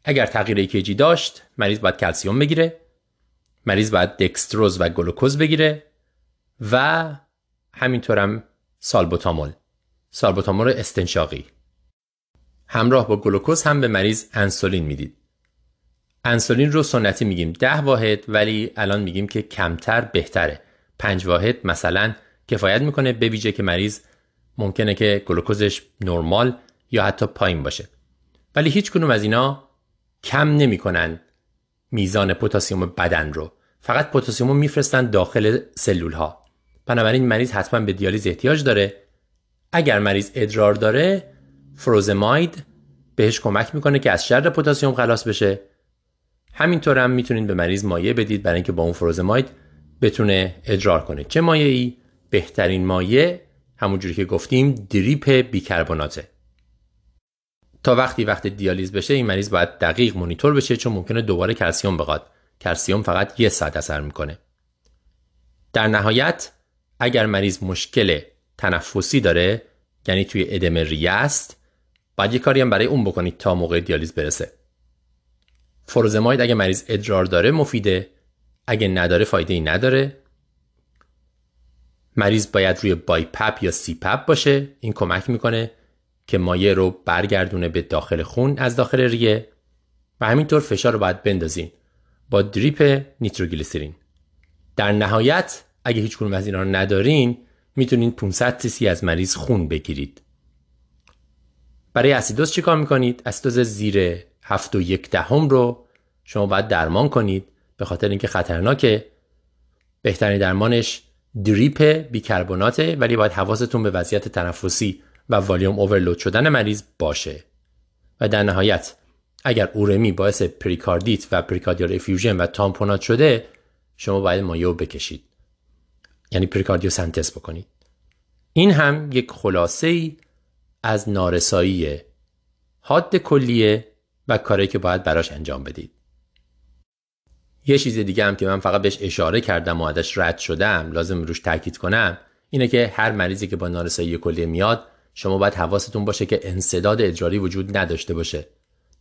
اگر تغییر ایکیجی داشت، مریض باید کلسیم بگیره، مریض باید دکستروز و گلوکوز بگیره و همینطورم سالبوتامول. سالبوتامول استنشاقی. همراه با گلوکوز هم به مریض انسولین میدید. انسولین رو سنتی میگیم ده واحد، ولی الان میگیم که کمتر بهتره. پنج واحد مثلا کفایت میکنه، به ویژه که مریض ممکنه که گلوکوزش نرمال یا حتی پایین باشه. ولی هیچ کنوم از اینا کم نمیکنن میزان پتاسیم بدن رو. فقط پتاسیم رو میفرستن داخل سلول ها. بنابراین مریض حتما به دیالیز احتیاج داره. اگر مریض ادرار داره، فروزماید بهش کمک میکنه که از شر پتاسیم خلاص بشه. همینطور هم میتونید به مریض مایع بدید برای اینکه با اون فروزماید بتونه ادرار کنه. چه مایعی؟ بهترین مایع همونجوری که گفتیم دریپ بیکربناته. تا وقتی وقت دیالیز بشه این مریض باید دقیق مانیتور بشه، چون ممکنه دوباره کلسیم بخواد. کلسیم فقط یک ساعت اثر میکنه. در نهایت اگر مریض مشکل تنفسی داره، یعنی توی ادم ریه است، باید یه کاری هم برای اون بکنید تا موقع دیالیز برسه. فروزماید اگه مریض ادرار داره مفیده، اگه نداره فایده ای نداره. مریض باید روی بایپپ یا سیپپ باشه. این کمک میکنه که مایع رو برگردونه به داخل خون از داخل ریه. و همینطور فشار رو باید بندازین با دریپ نیتروگلیسرین. در نهایت اگه هیچ کدوم از اینا رو ندارین، میتونین پانصد سی سی از مریض خون بگیرید. برای اسیدوز چیکار میکنید؟ اسیدوز زیر هفت و یک دهم رو شما باید درمان کنید به خاطر اینکه خطرناکه. بهترین درمانش دریپ بیکربناته، ولی باید حواستون به وضعیت تنفسی و والیوم اورلود شدن مریض باشه. و در نهایت اگر اورمی باعث پریکاردیت و پریکاردیال افیوژن و تامپونات شده، شما باید مایع بکشید، یعنی پریکاردیو سنتز بکنید. این هم یک خلاصه‌ای از نارسایی حاد کلیه و کاری که باید براش انجام بدید. یه چیز دیگه هم که من فقط بهش اشاره کردم و ازش رد شدم، لازم روش تاکید کنم، اینه که هر مریضی که با نارسایی کلیه میاد، شما باید حواستون باشه که انسداد ادراری وجود نداشته باشه.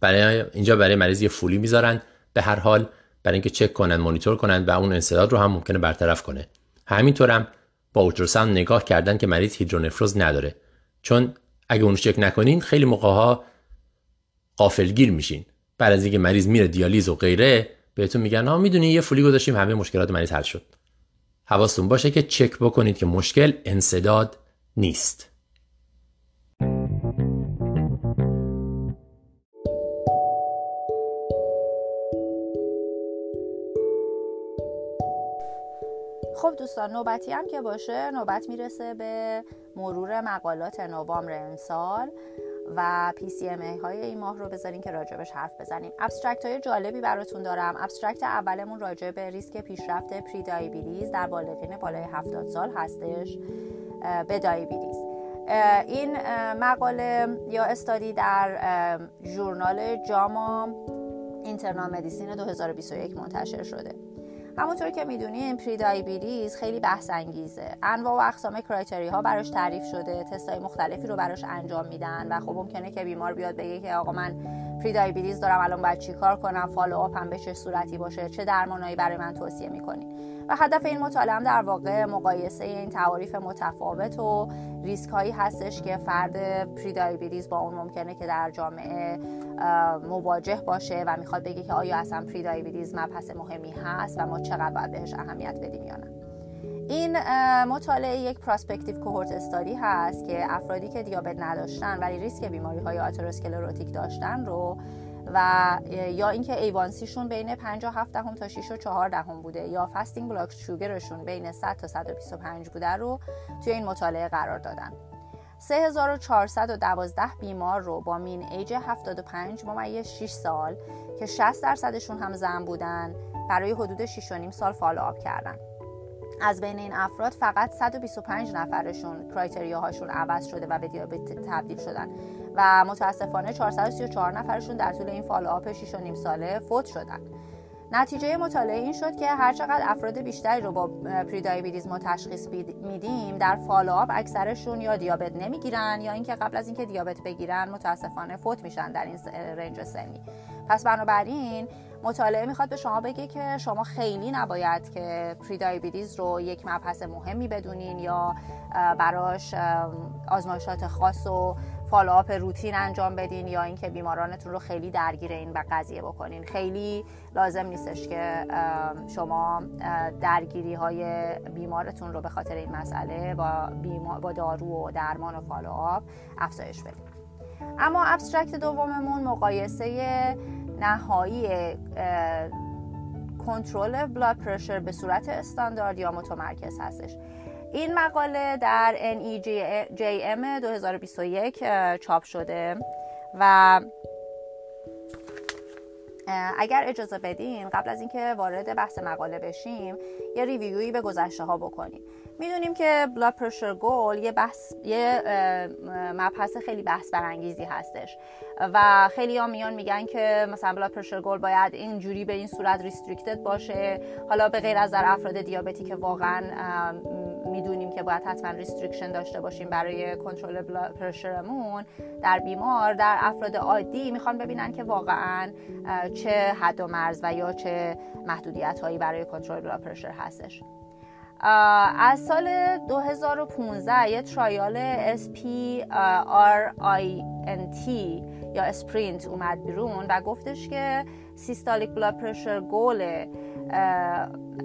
برای اینجا برای مریض یه فولی میذارن به هر حال برای اینکه چک کنن، مانیتور کنن و اون انسداد رو هم ممکنه برطرف کنه. همینطورم با اولتراساوند نگاه کردن که مریض هیدرونفروز نداره، چون اگه اون رو چک نکنین خیلی موقع‌ها غافلگیر میشین. بعد از اینکه مریض میره دیالیز و غیره، بهتون میگن ها میدونی یه فولی گذاشتیم همه مشکلات مریض حل شد. حواستون باشه که چک بکنید که مشکل انسداد نیست. خب دوستان، نوبتی هم که باشه، نوبت میرسه به مرور مقالات نوامبر امسال و پی سی ام ای های این ماه رو بذارین که راجبش حرف بزنیم. ابسترکت های جالبی براتون دارم. ابسترکت اولمون راجع به ریسک پیشرفت پری دایابیتیس در بالغین بالای هفتاد سال هستش به دایابیتیس. این مقاله یا استادی در ژورنال جاما اینترنال مدیسین دو هزار و بیست و یک منتشر شده. همونطور که میدونیم پری دایابیتیس خیلی بحث انگیزه. انواع و اقسام کرایتری ها براش تعریف شده، تستای مختلفی رو براش انجام میدن و خب ممکنه که بیمار بیاد بگه که آقا من پری دایابیتیس دارم، الان باید چیکار کنم، فالوآپ هم به چه صورتی باشه، چه درمانایی برای من توصیه میکنی؟ و هدف این مطالعه هم در واقع مقایسه این تعاریف متفاوت و ریسک هایی هستش که فرد پری دایابیتیس با اون ممکنه که در جامعه مواجه باشه و میخواد بگه که آیا اصلا پری دایابیتیس مبحث مهمی هست و ما چقدر باید بهش اهمیت بدیم یا نه. این مطالعه یک پراسپکتیو کوهورت استادی هست که افرادی که دیابت نداشتن ولی ریسک بیماری‌های آتروسکلروتیک داشتن رو و یا اینکه ایوانسیشون بین پنجاه و هفت دهم تا شش و چهار دهم بوده یا فاستینگ بلاک شوگرشون بین صد تا صد و بیست و پنج بوده رو توی این مطالعه قرار دادن. سه هزار و چهارصد و دوازده بیمار رو با مین ایج هفتاد و پنج ممیز شش سال که شصت درصدشون هم زن بودن برای حدود شش و نیم سال فالوآپ کردن. از بین این افراد فقط صد و بیست و پنج نفرشون کرایتریاهاشون عوض شده و به دیابت تبدیل شدن و متاسفانه چهارصد و سی و چهار نفرشون در طول این فالوآپ شش و نیم ساله فوت شدن. نتیجه مطالعه این شد که هرچقدر افراد بیشتری رو با پری دیابتیز ما تشخیص میدیم، در فالوآپ اکثرشون یا دیابت نمیگیرن یا اینکه قبل از اینکه دیابت بگیرن متاسفانه فوت میشن در این رنج سنی. پس بنابراین مطالعه میخواد به شما بگه که شما خیلی نباید که پری دیابتیز رو یک مبحث مهمی بدونین یا براش آزمایشات خاص و فالوآپ روتین انجام بدین یا اینکه بیمارانتون رو خیلی درگیر این قضیه بکنین. خیلی لازم نیستش که شما درگیری های بیمارتون رو به خاطر این مسئله با با دارو و درمان و فالوآپ افزایش بدین. اما ابسترکت دوممون مقایسه نهایی کنترل بلاد پرشر به صورت استاندارد یا متمرکز هستش. این مقاله در ان ای جی ام دو هزار و بیست و یک چاپ شده و اگر اجازه بدین قبل از اینکه وارد بحث مقاله بشیم یه ریویویی به گذشته ها بکنیم. میدونیم که بلاد پرشر گول یه بحث یه مبحث خیلی بحث برانگیزی هستش و خیلی ها میان میگن که مثلا بلاد پرشر گول باید اینجوری به این صورت ریستریکتد باشه. حالا به غیر از در افراد دیابتی که واقعا میدونیم که باید حتما ریستریکشن داشته باشیم برای کنترل بلاد پرشرمون، در بیمار در افراد عادی میخوان ببینن که واقعا چه حد و مرز و یا چه محدودیت هایی برای کنترل بلاد پرشر هستش. از سال دو هزار و پانزده یه ترایال اس پی آر آی ان تی یا اسپرینت اومد بیرون و گفتش که سیستالیک بلاد پرشر گول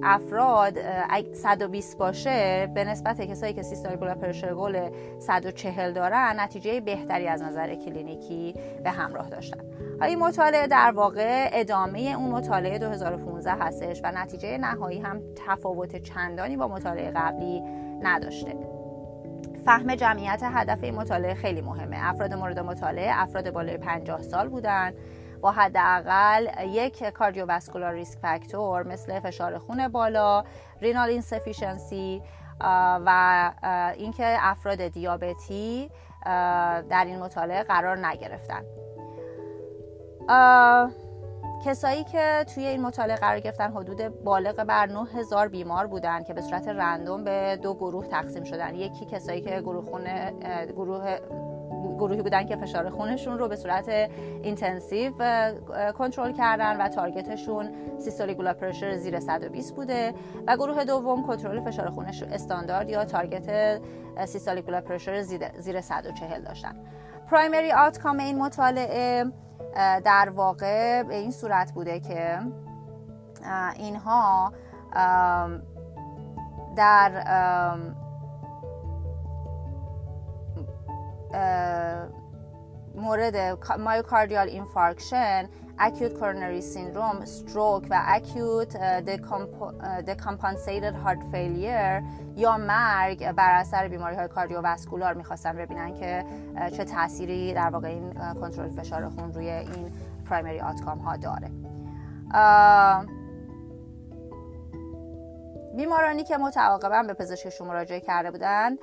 افراد اگه صد و بیست باشه به نسبت کسایی که سیستالیک بلاد پرشر گول صد و چهل دارن نتیجه بهتری از نظر کلینیکی به همراه داشتن. این مطالعه در واقع ادامه اون مطالعه دو هزار و پانزده هستش و نتیجه نهایی هم تفاوت چندانی با مطالعه قبلی نداشته. فهم جمعیت هدف این مطالعه خیلی مهمه. افراد مورد مطالعه افراد بالای پنجاه سال بودن با حداقل یک کاردیوواسکولار ریسک فاکتور مثل فشار خون بالا، رینال اینسفیشنسی و اینکه افراد دیابتی در این مطالعه قرار نگرفتن. کسایی که توی این مطالعه قرار گرفتن حدود بالغ بر نه هزار بیمار بودن که به صورت رندوم به دو گروه تقسیم شدن. یکی کسایی که گروه خونه گروه گروهی بودن که فشار خونشون رو به صورت اینتنسیو کنترل کردن و تارگتشون سیستولیک بلاد پرشر زیر صد و بیست بوده و گروه دوم کنترل فشار خونش استاندارد یا تارگت سیستولیک بلاد پرشر زیر صد و چهل داشتن. پرایمری آوتکام این مطالعه در واقع به این صورت بوده که اینها در مورد مایوکاردیال اینفارکشن، اکیوت کورونری سیندروم، استروک و اکیوت دکامپانسیتد هارت فیلیر یا مرگ بر اثر بیماری های کاردیوواسکولار میخواستن ببینن که چه تأثیری در واقع این کنترل فشار خون روی این پرایمری آوتکام ها داره. بیمارانی که متعاقباً به پزشکشون مراجعه کرده بودن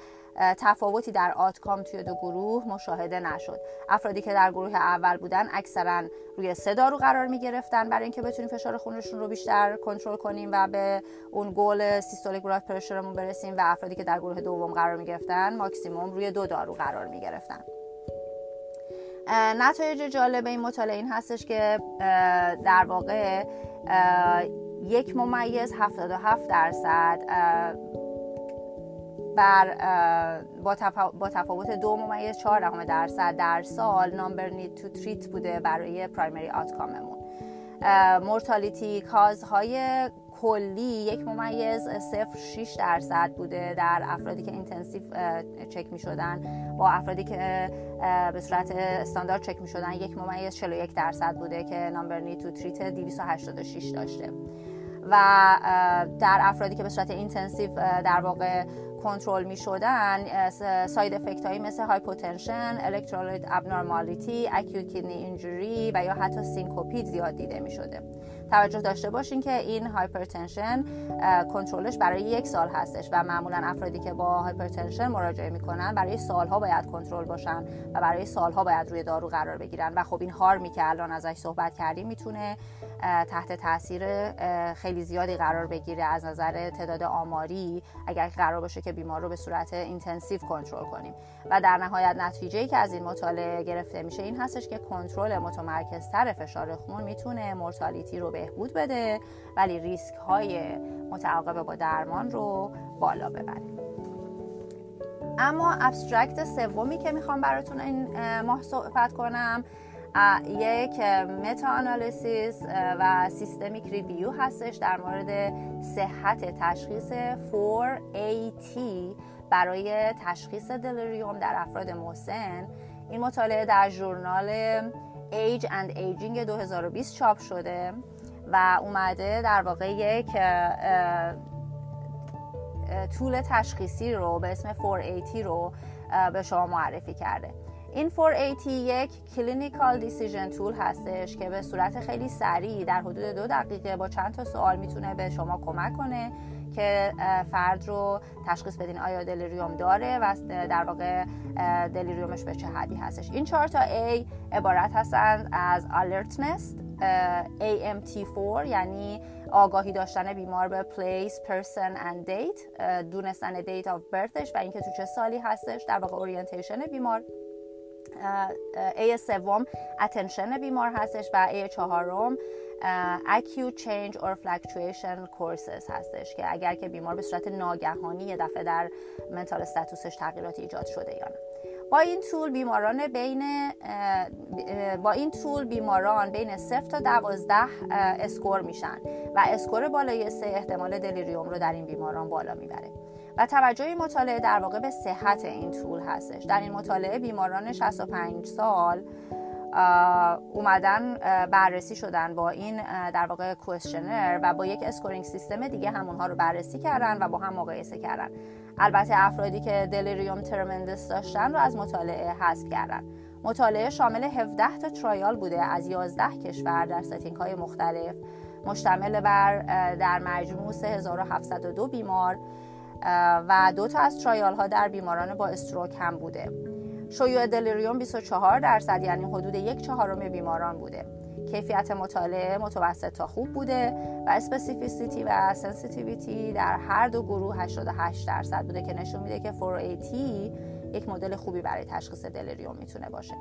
تفاوتی در آوتکام توی دو گروه مشاهده نشد. افرادی که در گروه اول بودن اکثرا روی سه دارو قرار می گرفتن برای اینکه بتونیم فشار خونشون رو بیشتر کنترل کنیم و به اون گول سیستولیک بلاد پرشرمون برسیم و افرادی که در گروه دوم قرار می گرفتن ماکسیموم روی دو دارو قرار می گرفتن. نتایج جالب این مطالعه این هستش که در واقع یک ممیز هفتاد و هفت درصد بر با, تفا... با تفاوت دو ممیز چهار دهم درصد در سال نامبر نید تو تریت بوده برای پرایمری آوتکاممون. مورتالیتی کازهای کلی یک ممیز صفر شیش درصد بوده در افرادی که اینتنسیو چک می شدن، با افرادی که به صورت استاندارد چک می شدن یک ممیز چهل و یک درصد بوده که نامبر نید تو تریت دویست و هشتاد و شش داشته، و در افرادی که به صورت اینتنسیو در واقع کنترل می شدن ساید افکت هایی مثل هایپوتنشن، الکترولیت ابنورمالیتی، اکیوت کیدنی اینجوری و یا حتی سینکوپی زیاد دیده می شده. توجه داشته باشین که این هایپرتنشن کنترلش برای یک سال هستش و معمولا افرادی که با هایپرتنشن مراجعه می کنن برای سالها باید کنترل باشن و برای سالها باید روی دارو قرار بگیرن، و خب این هارمی که الان ازش صحبت کردیم میتونه تحت تاثیر خیلی زیادی قرار بگیره از نظر تعداد آماری اگر قرار باشه که بیمار رو به صورت اینتنسیو کنترل کنیم. و در نهایت نتیجه‌ای که از این مطالعه گرفته میشه این هستش که کنترل متمرکزتر فشار خون میتونه مورتالیتی رو بهبود بده ولی ریسک های متعاقب با درمان رو بالا ببره. اما ابسترکت سومی که میخوام براتون این ماه صحبت کنم یک متا آنالیسیس و سیستمیک ریویو هستش در مورد صحت تشخیص فور ای تی برای تشخیص دلریوم در افراد مسن. این مطالعه در ژورنال ایج اند ایجینگ دو هزار و بیست چاپ شده و اومده در واقع یک طول تشخیصی رو به اسم فور ای تی رو به شما معرفی کرده. این فور ای تی یک کلینیکال دیسیژن تول هستش که به صورت خیلی سریع در حدود دو دقیقه با چند تا سوال میتونه به شما کمک کنه که فرد رو تشخیص بدین آیا دلیریوم داره و در واقع دلیریومش به چه حدی هستش. این چهار تا A عبارت هستند از alertness، ای ام تی فور یعنی آگاهی داشتن بیمار به place, person and date، دونستن date of birthش و اینکه تو چه سالی هستش، در واقع orientation بیمار. ای سوم اتنشن بیمار هستش و ای چهارم acute change or fluctuation courses هستش که اگر که بیمار به صورت ناگهانی یه دفعه در منتال استاتوسش تغییراتی ایجاد شده یا نه. با این طول بیماران بین با این طول بیماران بین صفر تا دوازده اسکور میشن و اسکور بالای سه احتمال دلیریوم رو در این بیماران بالا میبره. و توجه این مطالعه در واقع به صحت این طول هستش. در این مطالعه بیماران شصت و پنج سال اومدن بررسی شدن با این در واقع کوئسشنر و با یک اسکورینگ سیستم دیگه همونها رو بررسی کردن و با هم مقایسه کردن. البته افرادی که دلیریوم ترمندس داشتن رو از مطالعه حذف کردن. مطالعه شامل هفده تا ترایال بوده از یازده کشور در ستینگ‌های مختلف، مشتمل بر در مجموع سه هزار و هفتصد و دو بیمار و دو تا از ترایال ها در بیماران با استروک هم بوده. شیوع دلیریوم بیست و چهار درصد یعنی حدود یک چهارم بیماران بوده. کیفیت مطالعه متوسط تا خوب بوده و اسپسیفیسیتی و سنسیتیویتی در هر دو گروه هشتاد و هشت درصد بوده که نشون میده که فور ای تی یک مدل خوبی برای تشخیص دلیریوم میتونه باشه.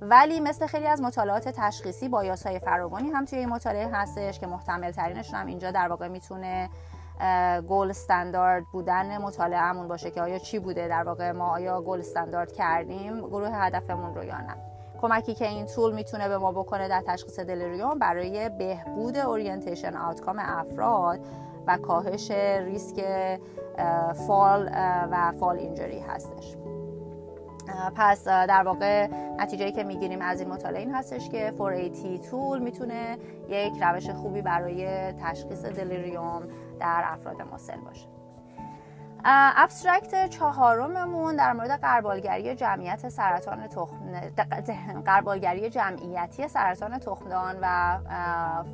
ولی مثل خیلی از مطالعات تشخیصی بایاس‌های فراوانی هم توی این مطالعه هستش که محتمل ترینشون هم اینجا در واقع میتونه گل استاندارد بودن مطالعهمون باشه که آیا چی بوده در واقع ما، آیا گل استاندارد کردیم گروه هدفمون رو یا نه. کمکی که این طول میتونه به ما بکنه در تشخیص دلیریوم برای بهبود اورینتیشن آوتکام افراد و کاهش ریسک فال و فال اینجری هستش. پس در واقع نتیجه‌ای که میگیریم از این مطالعه این هستش که فور ای تی طول میتونه یک روش خوبی برای تشخیص دلیریوم در افراد مسن باشه. ابسترکت چهارممون در مورد غربالگری جمعیت سرطان تخم غربالگری جمعیتی سرطان تخمدان و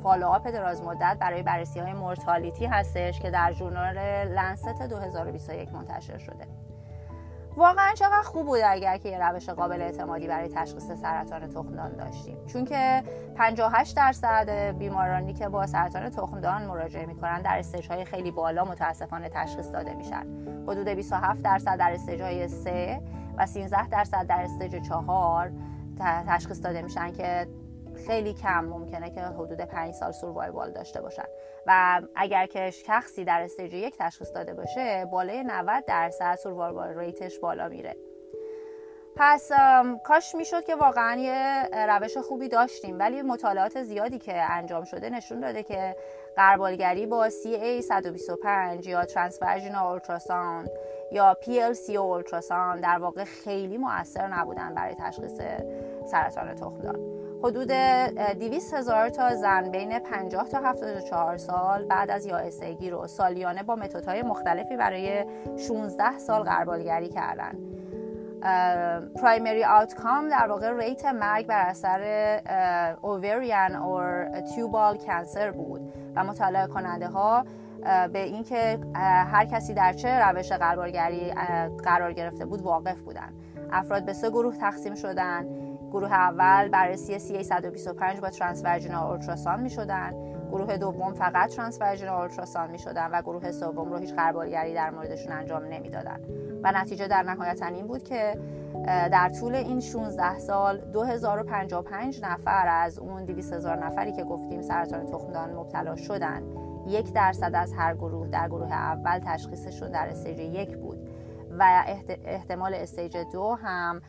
فالوآپ دراز مدت برای بررسی‌های مورتالیتی هستش که در ژورنال لنست دو هزار و بیست و یک منتشر شده. واقعا چقدر خوب بود اگر که یه روش قابل اعتمادی برای تشخیص سرطان تخمدان داشتیم، چون که پنجاه و هشت درصد بیمارانی که با سرطان تخمدان مراجعه میکنن در استیج‌های خیلی بالا متاسفانه تشخیص داده میشن. حدود بیست و هفت درصد در استیج‌های سه و سیزده درصد در استیج چهار تشخیص داده میشن که خیلی کم ممکنه که حدود پنج سال سروایوال داشته باشن، و اگر که شخصی در استیج یک تشخیص داده باشه بالای نود درصد سروایوال ریتش بالا میره. پس کاش میشد که واقعا یه روش خوبی داشتیم، ولی مطالعات زیادی که انجام شده نشون داده که غربالگری با سی ای صد و بیست و پنج یا ترانسورژینال اولتراساوند یا پی ال سی اولتراساوند در واقع خیلی مؤثر نبودن برای تشخیص سرطان تخمدان. حدود دویست هزار تا زن بین پنجاه تا هفتاد و چهار سال بعد از یائسگی رو سالیانه با متدهای مختلفی برای شانزده سال غربالگری کردن. پرایمری آوتکام در واقع ریت مرگ بر اثر اووریان اور تیوبال کانسر بود و مطالعه کننده ها به اینکه هر کسی در چه روش غربالگری قرار گرفته بود واقف بودند. افراد به سه گروه تقسیم شدند. گروه اول بررسی سی ای صد و بیست و پنج با ترانسورژینال اولتراساوند می شدند. گروه دوم فقط ترانسورژینال اولتراساوند می شدند و گروه سوم رو هیچ غربالگری در موردشون انجام نمی دادن. و نتیجه در نهایت این بود که در طول این شانزده سال دو هزار و پنجاه و پنج نفر از اون دویست هزار نفری که گفتیم سرطان تخمدان مبتلا شدند، یک درصد از هر گروه در گروه اول تشخیصشون در استیج یک بود و احتمال استیج دو هم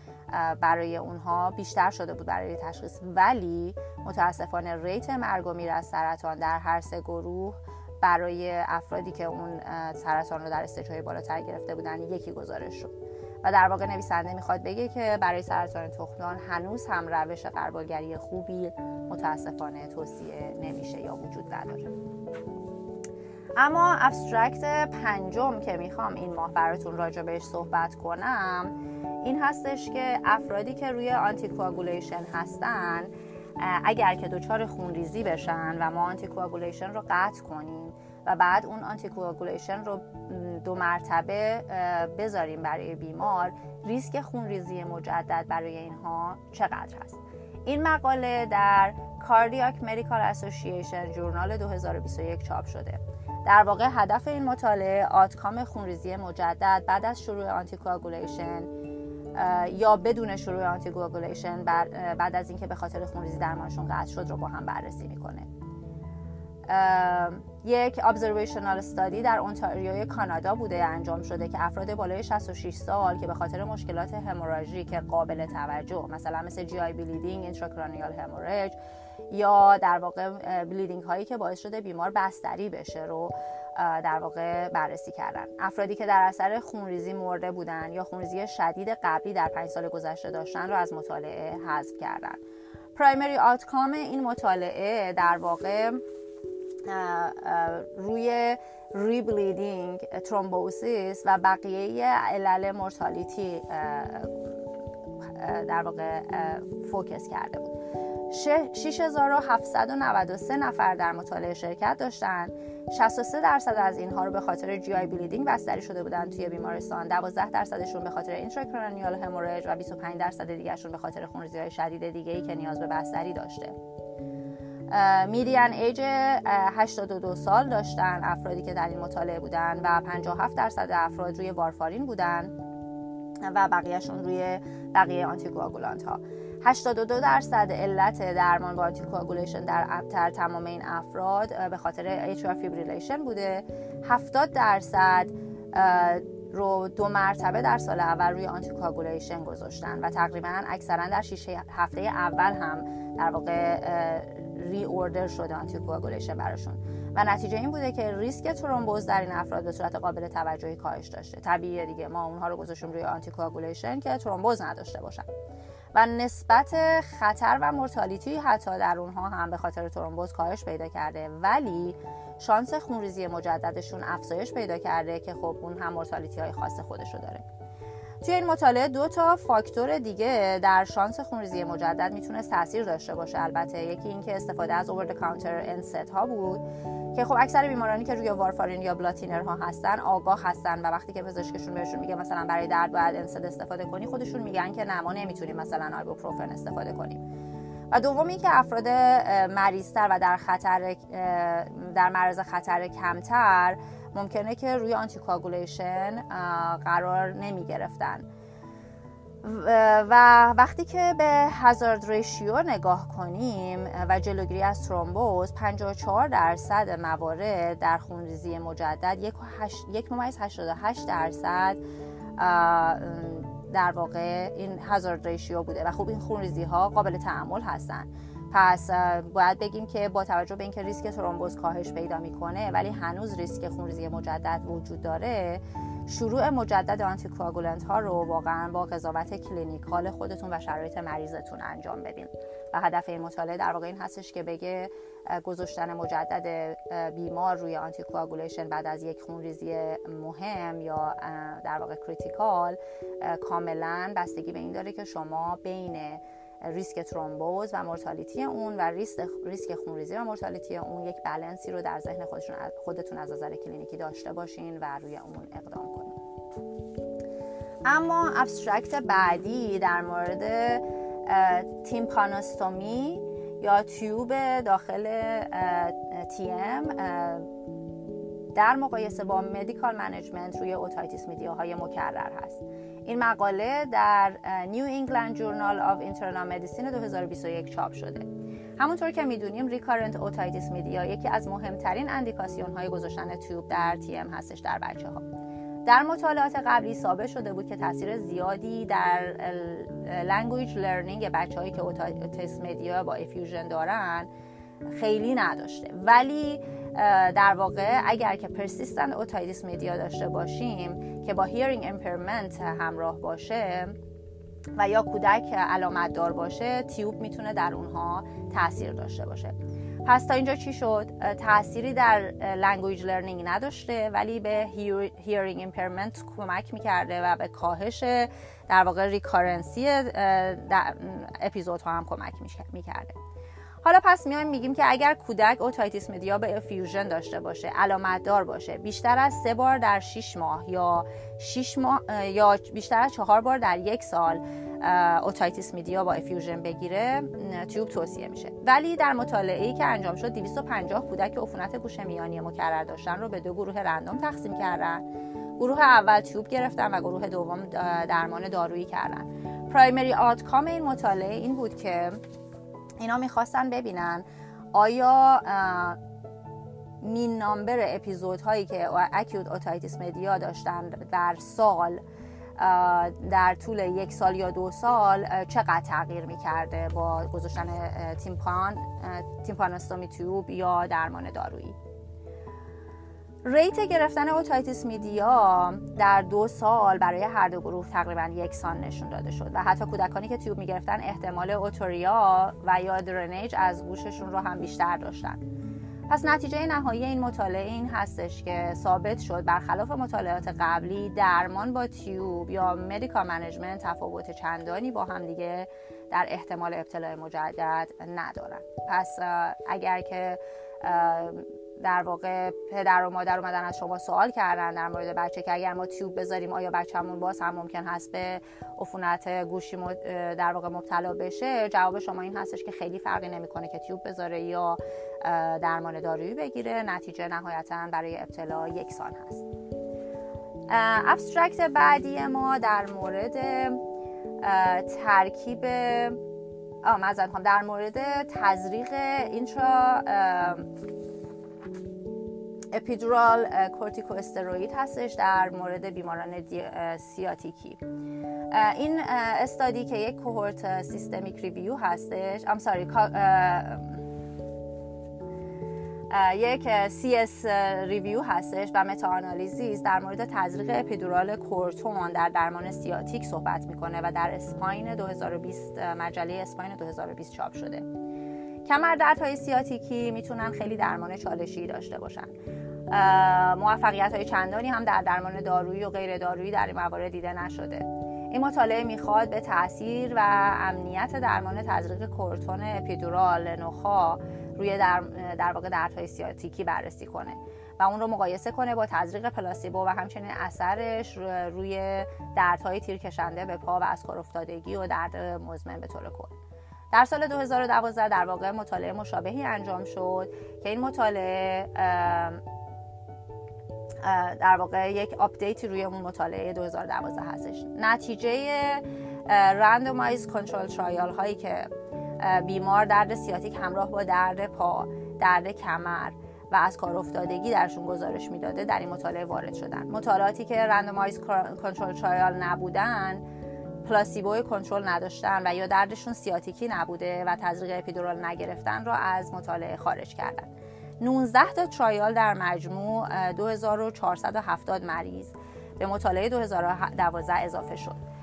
برای اونها بیشتر شده بود برای تشخیص، ولی متاسفانه ریت مرگ و میر از سرطان در هر سه گروه برای افرادی که اون سرطان رو در استیج‌های بالاتر گرفته بودن یکی گزارش شد و در واقع نویسنده میخواد بگه که برای سرطان تخمدان هنوز هم روش غربالگری خوبی متاسفانه توصیه نمیشه یا وجود نداره. اما ابسترکت پنجم که میخوام این ماه براتون راجع بهش صحبت کنم این هستش که افرادی که روی آنتیکواغولیشن هستن اگر که دچار خونریزی بشن و ما آنتیکواغولیشن رو قطع کنیم و بعد اون آنتیکواغولیشن رو دو مرتبه بذاریم برای بیمار، ریسک خونریزی مجدد برای اینها چقدر هست؟ این مقاله در کاردیاک مدیکال اسوسییشن جورنال دو هزار و بیست و یک چاپ شده. در واقع هدف این مطالعه آتکام خونریزی مجدد بعد از شروع آنتیکواغولیشن یا بدون شروع آنتیکواغولیشن بعد از اینکه به خاطر خونریزی درمانشون قطع شد رو با هم بررسی میکنه. یک observational study در اونتاریوی کانادا بوده انجام شده که افراد بالای شصت و شش سال که به خاطر مشکلات هموراژیک قابل توجه مثلا مثل جی آی بلیدینگ، اینتراکرانیال هموراژ یا در واقع بلیدینگ هایی که باعث شده بیمار بستری بشه رو در واقع بررسی کردن. افرادی که در اثر خونریزی مرده بودن یا خونریزی شدید قبلی در پنج سال گذشته داشتن رو از مطالعه حذف کردن. پرایمری آوتکام این مطالعه در واقع روی ری بلیدینگ، ترومبوسیس و بقیه علل مورتالیتی در واقع فوکس کرده بود. شش هزار و هفتصد و نود و سه نفر در مطالعه شرکت داشتند. شصت و سه درصد از اینها رو به خاطر جی آی بلیدینگ بستری شده بودن توی بیمارستان، دوازده درصدشون به خاطر اینتراکرانیال هموراژ و بیست و پنج درصد دیگه‌شون به خاطر خونریزی‌های شدید دیگه‌ای که نیاز به بستری داشته. میدین ایج هشتاد و دو سال داشتن افرادی که در این مطالعه بودن و پنجاه و هفت درصد افراد روی وارفارین بودن و بقیهشون روی بقیه آنتیکواغولانت ها. هشتاد و دو درصد علت درمان با آنتیکواغولیشن در ابتر تمام این افراد به خاطر اچ آر فیبریلیشن بوده. هفتاد درصد رو دو مرتبه در سال اول روی آنتیکواغولیشن گذاشتن و تقریبا اکثرا در شش هفته اول هم در واقع ری اوردر شده آنتیکواغولیشن براشون و نتیجه این بوده که ریسک ترومبوز در این افراد به صورت قابل توجهی کاهش داشته. طبیعیه دیگه، ما اونها رو گذاشتیم روی آنتیکواغولیشن که ترومبوز نداشته باشن و نسبت خطر و مورتالیتی حتی در اونها هم به خاطر ترومبوز کاهش پیدا کرده، ولی شانس خونریزی مجددشون افزایش پیدا کرده که خب اون هم مورتالیتی های خاص خودشو داره. توی این مطالعه دو تا فاکتور دیگه در شانس خونریزی مجدد میتونست تاثیر داشته باشه. البته یکی این که استفاده از اوور د کانتر انسید ها بود که خب اکثر بیمارانی که روی وارفارین یا بلاتینر ها هستن آگاه هستن و وقتی که پزشکشون بهشون میگه مثلا برای درد باید انسید استفاده کنی، خودشون میگن که نه ما نمیتونیم مثلا آیبوپروفن استفاده کنیم. و دوم این که افراد مریض‌تر و در خطر در معرض خطر کمتر ممکنه که روی آنتیکواغولیشن قرار نمی گرفتن و وقتی که به هزارد ریشیو نگاه کنیم و جلوگیری از ترومبوز، پنجاه و چهار درصد موارد در خونریزی مجدد یک و هشت یک ممیز هشتاد و هشت درصد در واقع این هزارد ریشیو بوده و خب این خونریزی ها قابل تعامل هستن. پس باید بگیم که با توجه به اینکه ریسک ترومبوز کاهش پیدا میکنه ولی هنوز ریسک خونریزی مجدد وجود داره، شروع مجدد آنتیکواگولنت ها رو واقعا با قضاوت کلینیکال خودتون و شرایط مریضتون انجام بدیم. و هدف این مطالعه در واقع این هستش که بگه گذاشتن مجدد بیمار روی آنتیکواگولیشن بعد از یک خونریزی مهم یا در واقع کریتیکال کاملا بستگی به این داره که شما بین ریسک ترومبوز و مورتالیتی اون و ریسک ریسک خونریزی و مورتالیتی اون یک بالانسی رو در ذهن خودشون خودتون از نظر کلینیکی داشته باشین و روی اون اقدام کنین. اما ابسترکت بعدی در مورد تیمپانوستومی یا تیوب داخل تی ام در مقایسه با مدیکال منیجمنت روی اوتایتیس میدیاهای مکرر هست. این مقاله در نیو انگلند جورنال آف اینترنال مدیسین دو هزار و بیست و یک چاپ شده. همونطور که میدونیم ریکارنت اوتایتیس میدیا یکی از مهمترین اندیکاسیون های گذاشتن تیوب در تی ام هستش در بچه ها. در مطالعات قبلی ثابت شده بود که تاثیر زیادی در لنگویج لرنینگ بچه‌هایی که اوتایتیس میدیا با افیوژن دارن خیلی نداشته، ولی در واقع اگر که پرسیستنت اوتایتیس میدیا داشته باشیم که با هیرینگ امپیرمنت همراه باشه و یا کودک علامت دار باشه، تیوب میتونه در اونها تاثیر داشته باشه. پس تا اینجا چی شد؟ تأثیری در لنگویج لرنینگ نداشته ولی به هیرینگ امپیرمنت کمک میکرده و به کاهش در واقع ریکارنسی اپیزودها هم کمک میکرده. حالا پس میایم میگیم که اگر کودک اوتایتیس میدیا به افیوژن داشته باشه، علامت دار باشه، بیشتر از سه بار در شش ماه یا شش ماه یا بیشتر از چهار بار در یک سال اوتایتیس میدیا با افیوژن بگیره، تیوب توصیه میشه. ولی در مطالعه‌ای که انجام شد دویست و پنجاه کودک عفونت گوشه میانی مکرر داشتن رو به دو گروه رندوم تقسیم کردن. گروه اول تیوب گرفتن و گروه دوم درمان دارویی کردن. پرایمری آوتکام این مطالعه این بود که اینا میخواستن ببینن آیا مین نامبر اپیزود هایی که اکیوت اوتایتیس میدیا داشتن در سال در طول یک سال یا دو سال چقدر تغییر میکرده با گذاشتن تیمپان تیمپانوستومی تیوب یا درمان دارویی. ریت گرفتن اوتایتیس میدیا در دو سال برای هر دو گروه تقریبا یکسان نشون داده شد و حتی کودکانی که تیوب میگرفتن احتمال اوتوریا و یا درنیج از گوششون رو هم بیشتر داشتن. پس نتیجه نهایی این مطالعه این هستش که ثابت شد برخلاف مطالعات قبلی درمان با تیوب یا مدیکال منیجمنت تفاوت چندانی با هم دیگه در احتمال ابتلا مجدد ندارن. پس اگر که در واقع پدر و مادر اومدن از شما سوال کردن در مورد بچه که اگر ما تیوب بذاریم آیا بچه‌مون باز هم ممکن هست به عفونت گوشی در واقع مبتلا بشه، جواب شما این هستش که خیلی فرقی نمی‌کنه که تیوب بذاره یا درمان دارویی بگیره، نتیجه نهایتاً برای ابتلا یکسان هست. ابسترکت بعدی ما در مورد ترکیب آ مثلا در مورد تزریق اینترا اپیدورال کورتیکو استروئید هستش در مورد بیماران سیاتیکی. این استادی که یک کوهورت سیستمیک ریویو هستش، ام ساری یک سی اس ریویو هستش و متا آنالیزیز در مورد تزریق اپیدورال کورتون در درمان سیاتیک صحبت میکنه و در اسپاین دو هزار و بیست مجله اسپاین دو هزار و بیست چاپ شده. کمر دردهای سیاتیکی میتونن خیلی درمان چالشی داشته باشن. موفقیت‌های چندانی هم در درمان دارویی و غیر دارویی در این موارد دیده نشده. این مطالعه میخواد به تأثیر و امنیت درمان تزریق کورتون اپیدورال نخاع روی در, در واقع دردهای سیاتیکی بررسی کنه و اون رو مقایسه کنه با تزریق پلاسیبو و همچنین اثرش روی دردهای تیر کشنده به پا و از کار افتادگی و درد مزمن به طور کل. در سال دو هزار و دوازده در واقع مطالعه مشابهی انجام شد که این مطالعه در واقع یک آپدیتی روی اون مطالعه دو هزار و دوازده هستش. نتیجه رندومایز کنترل ترایال هایی که بیمار درد سیاتیک همراه با درد پا، درد کمر و از کار افتادگی درشون گزارش میداده در این مطالعه وارد شدن. مطالعاتی که رندومایز کنترل ترایال نبودن پلاسیبو کنترل نداشتن و یا دردشون سیاتیکی نبوده و تزریق اپیدورال نگرفتن را از مطالعه خارج کردن. نوزده تا ترایال در مجموع دو هزار و چهارصد و هفتاد مریض به مطالعه دو هزار و دوازده اضافه شد.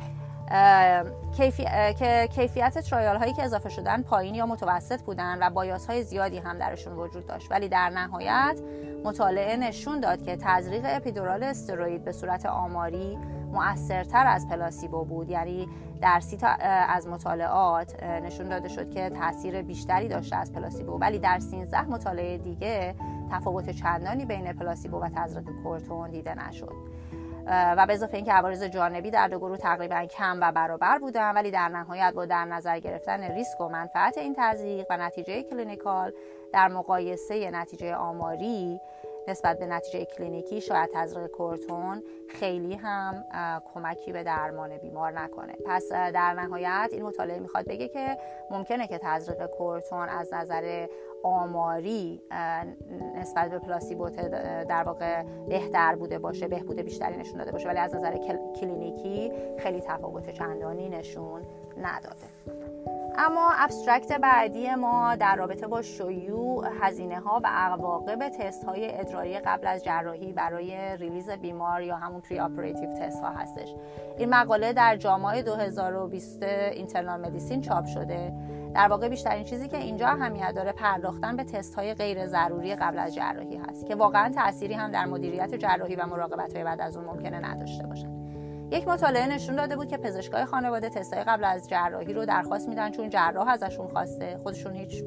کیفی... که کیفیت ترایال هایی که اضافه شدن پایین یا متوسط بودن و بایاس های زیادی هم درشون وجود داشت، ولی در نهایت مطالعه نشون داد که تزریق اپیدورال استروئید به صورت آماری مؤثرتر از پلاسیبو بود. یعنی در سی تا از مطالعات نشون داده شد که تاثیر بیشتری داشته از پلاسیبو، ولی در سیزده مطالعه دیگه تفاوت چندانی بین پلاسیبو و تزریق کورتون دیده نشد. و به اضافه اینکه عوارض جانبی در دو گروه تقریبا کم و برابر بودن، ولی در نهایت با در نظر گرفتن ریسک و منفعت این تزریق و نتیجه کلینیکال در مقایسه نتیجه آماری نسبت به نتیجه کلینیکی، شاید تزریق کورتون خیلی هم کمکی به درمان بیمار نکنه. پس در نهایت این مطالعه میخواد بگه که ممکنه که تزریق کورتون از نظر آماری نسبت به پلاسیبو در واقع بهتر بوده باشه، بهبود بیشتری نشون داده باشه، ولی از نظر کلینیکی خیلی تفاوت چندانی نشون نداده. اما ابسترکت بعدی ما در رابطه با شیوع، هزینه ها و عواقب تست های ادراری قبل از جراحی برای ریلیز بیمار یا همون پری اپراتیو تست ها هستش. این مقاله در جامعه دو هزار و بیست اینترنال مدیسین چاپ شده. در واقع بیشترین چیزی که اینجا اهمیت داره پرداختن به تست‌های غیر ضروری قبل از جراحی هست که واقعاً تأثیری هم در مدیریت جراحی و مراقبت‌های بعد از اون ممکنه نداشته باشن. یک مطالعه نشون داده بود که پزشکای خانواده تست‌های قبل از جراحی رو درخواست میدن چون جراح ازشون خواسته، خودشون هیچ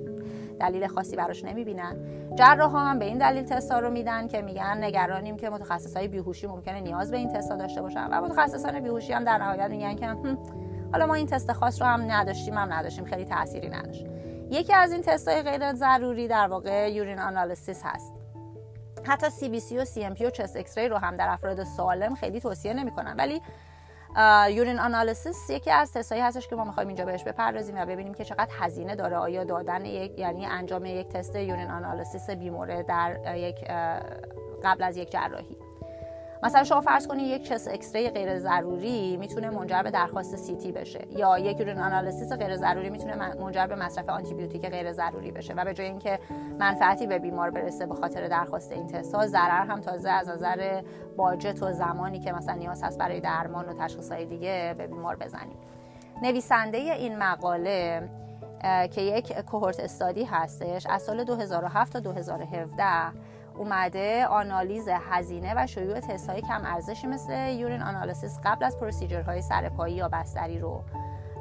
دلیل خاصی براش نمیبینن. جراح‌ها هم به این دلیل تستا رو میدن که میگن نگرانیم که متخصصای بیهوشی ممکنه نیاز به این تستا داشته باشن، و متخصصان بیهوشی هم در نهایت میگن که حالا ما این تست خاص رو هم نداشتیم هم نداشتیم خیلی تأثیری نداشت. یکی از این تست‌های غیر ضروری در واقع یورین آنالیسیس هست. حتی سی بی سی و سی ام پی و چست اکس ری رو هم در افراد سالم خیلی توصیه نمی‌کنن، ولی یورین آنالیسیس یکی از تست‌هایی هستش که ما می‌خوایم اینجا بهش بپردازیم و ببینیم که چقدر هزینه داره. آیا دادن یک، یعنی انجام یک تست یورین آنالیسیس بیمار در یک قبل از یک جراحی، مثلا شما فرض کنید یک چست اکس ری غیر ضروری میتونه منجر به درخواست سی تی بشه، یا یک یورین آنالیسیس غیر ضروری میتونه منجر به مصرف آنتی بیوتیک غیر ضروری بشه و به جای اینکه منفعتی به بیمار برسه به خاطر درخواست این تست‌ها، ضرر هم تازه از نظر باجت و زمانی که مثلا نیاز هست برای درمان و تشخیص‌های دیگه به بیمار بزنیم. نویسنده این مقاله که یک کوهورت استادی هستش، از سال دو هزار و هفت تا دو هزار و هفده اومده آنالیز هزینه و شیوع تست‌های کم ارزشی مثل یورین آنالیسیس قبل از پروسیجرهای سرپایی یا بستری رو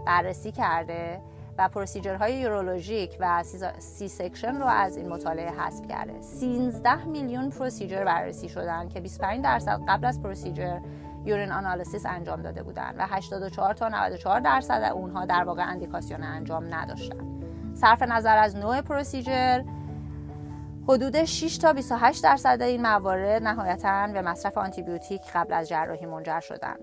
بررسی کرده و پروسیجرهای یورولوژیک و سی سکشن رو از این مطالعه حذف کرده. سیزده میلیون پروسیجر بررسی شدن که بیست و پنج درصد قبل از پروسیجر یورین آنالیسیس انجام داده بودن و هشتاد و چهار تا نود و چهار درصد اونها در واقع اندیکاسیون انجام نداشتن. صرف نظر از نوع پروسیجر، حدود شش تا بیست و هشت درصد این موارد نهایتاً به مصرف آنتیبیوتیک قبل از جراحی منجر شدن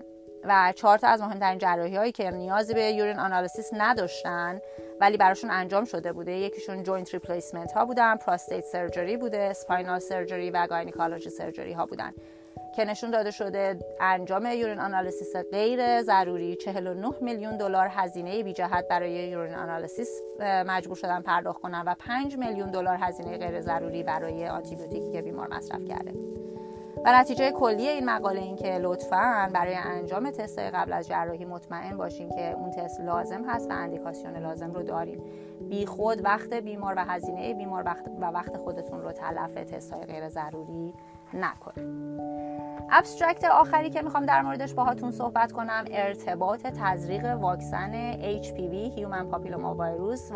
و چهار تا از مهمترین جراحی‌هایی که نیازی به یورین آنالیسیس نداشتن ولی براشون انجام شده بوده، یکیشون جوینت ریپلیسمنت ها بودن، پراستیت سرجری بوده، اسپاینال سرجری و گاینیکالوجی سرجری ها بودن که نشون داده شده انجام یورین آنالیسیس غیر ضروری چهل و نه میلیون دلار هزینه بی‌جهت برای یورین آنالیسیس مجبور شدن پرداخت کنن و پنج میلیون دلار هزینه غیر ضروری برای آنتیبیوتیکی که بیمار مصرف کرده. و نتیجه کلی این مقاله این که لطفاً برای انجام تست‌های قبل از جراحی مطمئن باشین که اون تست لازم هست و اندیکاسیون لازم رو دارین. بی خود وقت بیمار و هزینه بیمار و وقت خودتون رو تلف تست‌های غیر ضروری نکنین. ابسترکت آخری که میخوام در موردش باهاتون صحبت کنم، ارتباط تزریق واکسن اچ پی وی هیومن پاپیلوما ویروس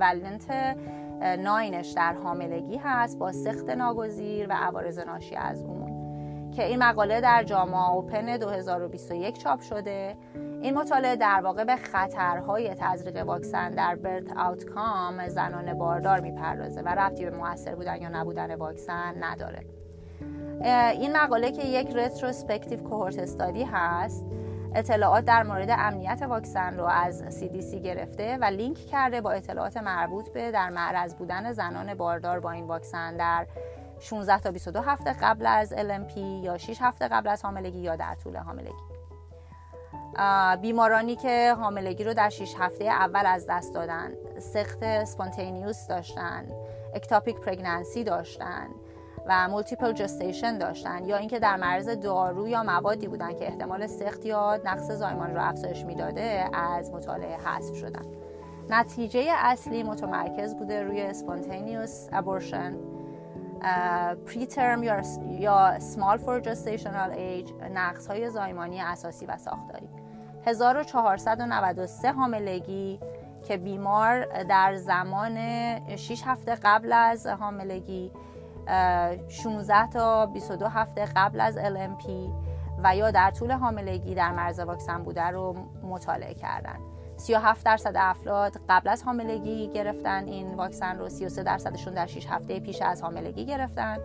ولنت ناینش در حاملگی هست با سقط ناگزیر و عوارض ناشی از اون، که این مقاله در جامعه اوپن دو هزار و بیست و یک چاپ شده. این مطالعه در واقع به خطرهای تزریق واکسن در برت آوتکام زنان باردار میپردازه و ربطی به مؤثر بودن یا نبودن واکسن نداره. این مقاله که یک رتروسپکتیو کوهورت استادی هست، اطلاعات در مورد امنیت واکسن رو از سی دی سی گرفته و لینک کرده با اطلاعات مربوط به در معرض بودن زنان باردار با این واکسن در شانزده تا بیست و دو هفته قبل از ال ام پی یا شش هفته قبل از حاملگی یا در طول حاملگی. بیمارانی که حاملگی رو در شش هفته اول از دست دادن، سقط اسپانتینیوس داشتن، اکتاپیک پرگننسی داشتن و مولتیپل جستیشن داشتن، یا اینکه در معرض دارو یا موادی بودن که احتمال سقط یا نقص زایمان رو افزایش میداده، از مطالعه حذف شدن. نتیجه اصلی متمرکز بوده روی اسپانتینیوس ابورشن، پری ترم یا سمال فور جستیشنال ایج، نقص‌های زایمانی اساسی و ساختاری. هزار و چهارصد و نود و سه حاملگی که بیمار در زمان شش هفته قبل از حاملگی، شانزده تا بیست و دو هفته قبل از ال ام پی و یا در طول حاملگی در معرض واکسن بوده رو مطالعه کردن. سی و هفت درصد افراد قبل از حاملگی گرفتن این واکسن رو، سی و سه درصدشون در شش هفته پیش از حاملگی گرفتن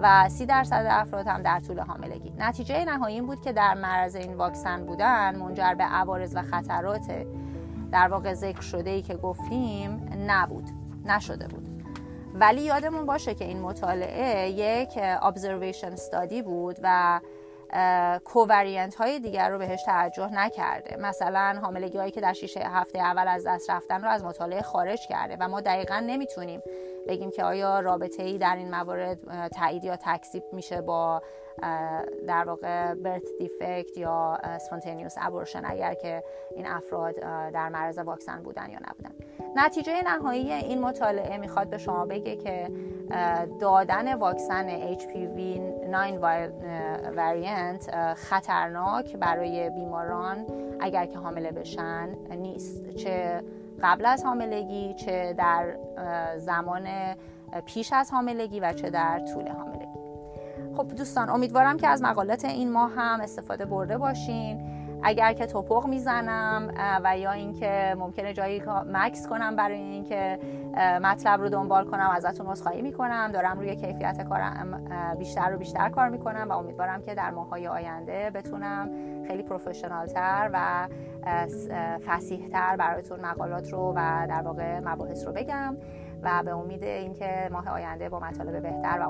و سی درصد افراد هم در طول حاملگی. نتیجه نهایی این بود که در معرض این واکسن بودن منجر به عوارض و خطرات در واقع ذکر شده‌ای که گفتیم نبود، نشده بود. ولی یادمون باشه که این مطالعه یک observation study بود و کوورینت های دیگر رو بهش توجه نکرده. مثلا حاملگی هایی که در شش هفته اول از دست رفتن رو از مطالعه خارج کرده و ما دقیقاً نمیتونیم بگیم که آیا رابطه ای در این موارد تایید یا تکذیب میشه با در واقع برث دیفکت یا سپونتینیوس ابورشن اگر که این افراد در معرض واکسن بودن یا نبودن. نتیجه نهایی این مطالعه میخواد به شما بگه که دادن واکسن اچ پی وی نه واریانت خطرناک برای بیماران اگر که حامله بشن نیست، چه قبل از حاملگی، چه در زمان پیش از حاملگی و چه در طول حاملگی. خب دوستان، امیدوارم که از مقالات این ماه هم استفاده برده باشین. اگر که توپق میزنم و یا اینکه ممکنه جایی مکس کنم برای اینکه مطلب رو دنبال کنم، ازتون عذرخواهی میکنم. دارم روی کیفیت کارم بیشتر و بیشتر کار میکنم و امیدوارم که در ماه‌های آینده بتونم خیلی پروفشنال‌تر و فصیح‌تر براتون مقالات رو و در واقع مباحث رو بگم و به امید اینکه ماه آینده با مطالب بهتر و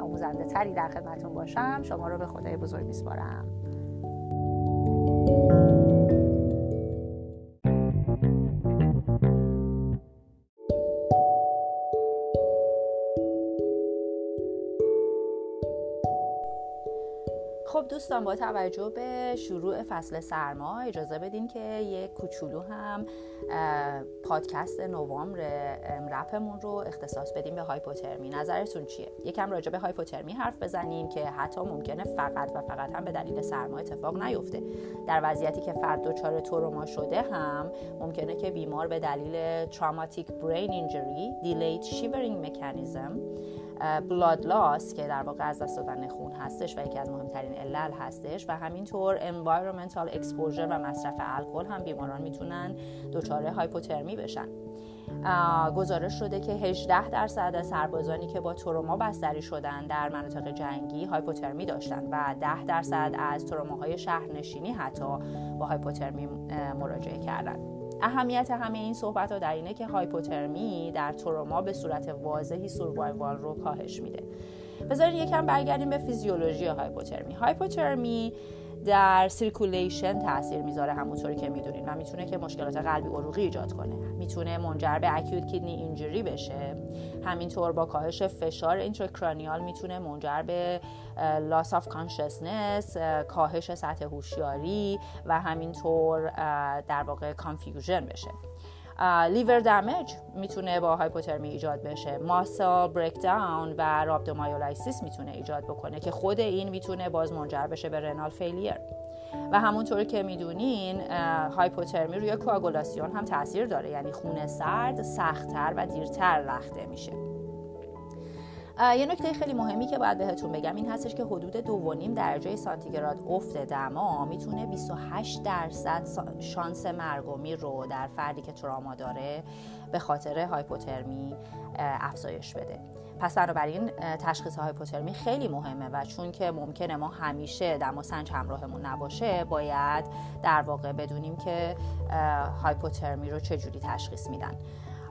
آموزنده تری در خدمتتون باشم. شما رو به خدای بزرگ میسپارم. خب دوستان، با توجه به شروع فصل سرما اجازه بدین که یک کوچولو هم پادکست نوامبر رپمون رو اختصاص بدیم به هایپوترمی. نظرتون چیه؟ یکم راجع به هایپوترمی حرف بزنیم که حتی ممکنه فقط و فقط هم به دلیل سرما اتفاق نیفته. در وضعیتی که فرد دچار تروما شده هم ممکنه که بیمار به دلیل تروماتیک برین اینجری، دیلیت شیورینگ مکانیزم، بلاد لاس که در واقع از دست دادن خون هستش و یکی از مهمترین علل هستش، و همینطور انوایرمنتال اکسپوژر و مصرف الکل هم بیماران میتونن دچار هایپوترمی بشن. گزارش شده که هجده درصد از سربازانی که با تروما بستری شدن در مناطق جنگی هایپوترمی داشتن و ده درصد از تروماهای شهرنشینی حتی با هایپوترمی مراجعه کردن. اهمیت همه این صحبت‌ها در اینه که هایپوترمی در تروما به صورت واضحی سوروایوال رو کاهش میده. بذارید یکم برگردیم به فیزیولوژی هایپوترمی. هایپوترمی در سیرکولیشن تاثیر میذاره، همونطوری که میدونین، و میتونه که مشکلات قلبی عروقی ایجاد کنه، میتونه منجر به اکیوت کیدنی اینجری بشه. همینطور با کاهش فشار اینتراکرانیال میتونه منجر به لاس آف کانشسنس، کاهش سطح هوشیاری و همینطور در واقع کانفیوژن بشه. لیور دمیج میتونه با هایپوترمی ایجاد بشه. ماسل بریک داون و رابدومایولایسیس میتونه ایجاد بکنه که خود این میتونه باز منجر بشه به رنال فیلیر. و همونطور که میدونین هایپوترمی روی کوآگولاسیون هم تاثیر داره، یعنی خون سرد سخت‌تر و دیرتر رخته میشه. یه نکته خیلی مهمی که باید بهتون بگم این هستش که حدود دو و نیم درجه سانتیگراد افت دما میتونه بیست و هشت درصد شانس مرگومی رو در فردی که تروما داره به خاطر هایپوترمی افزایش بده. پس بنابراین تشخیص هایپوترمی خیلی مهمه و چون که ممکنه ما همیشه دماسنج همراهمون نباشه، باید در واقع بدونیم که هایپوترمی رو چجوری تشخیص میدن.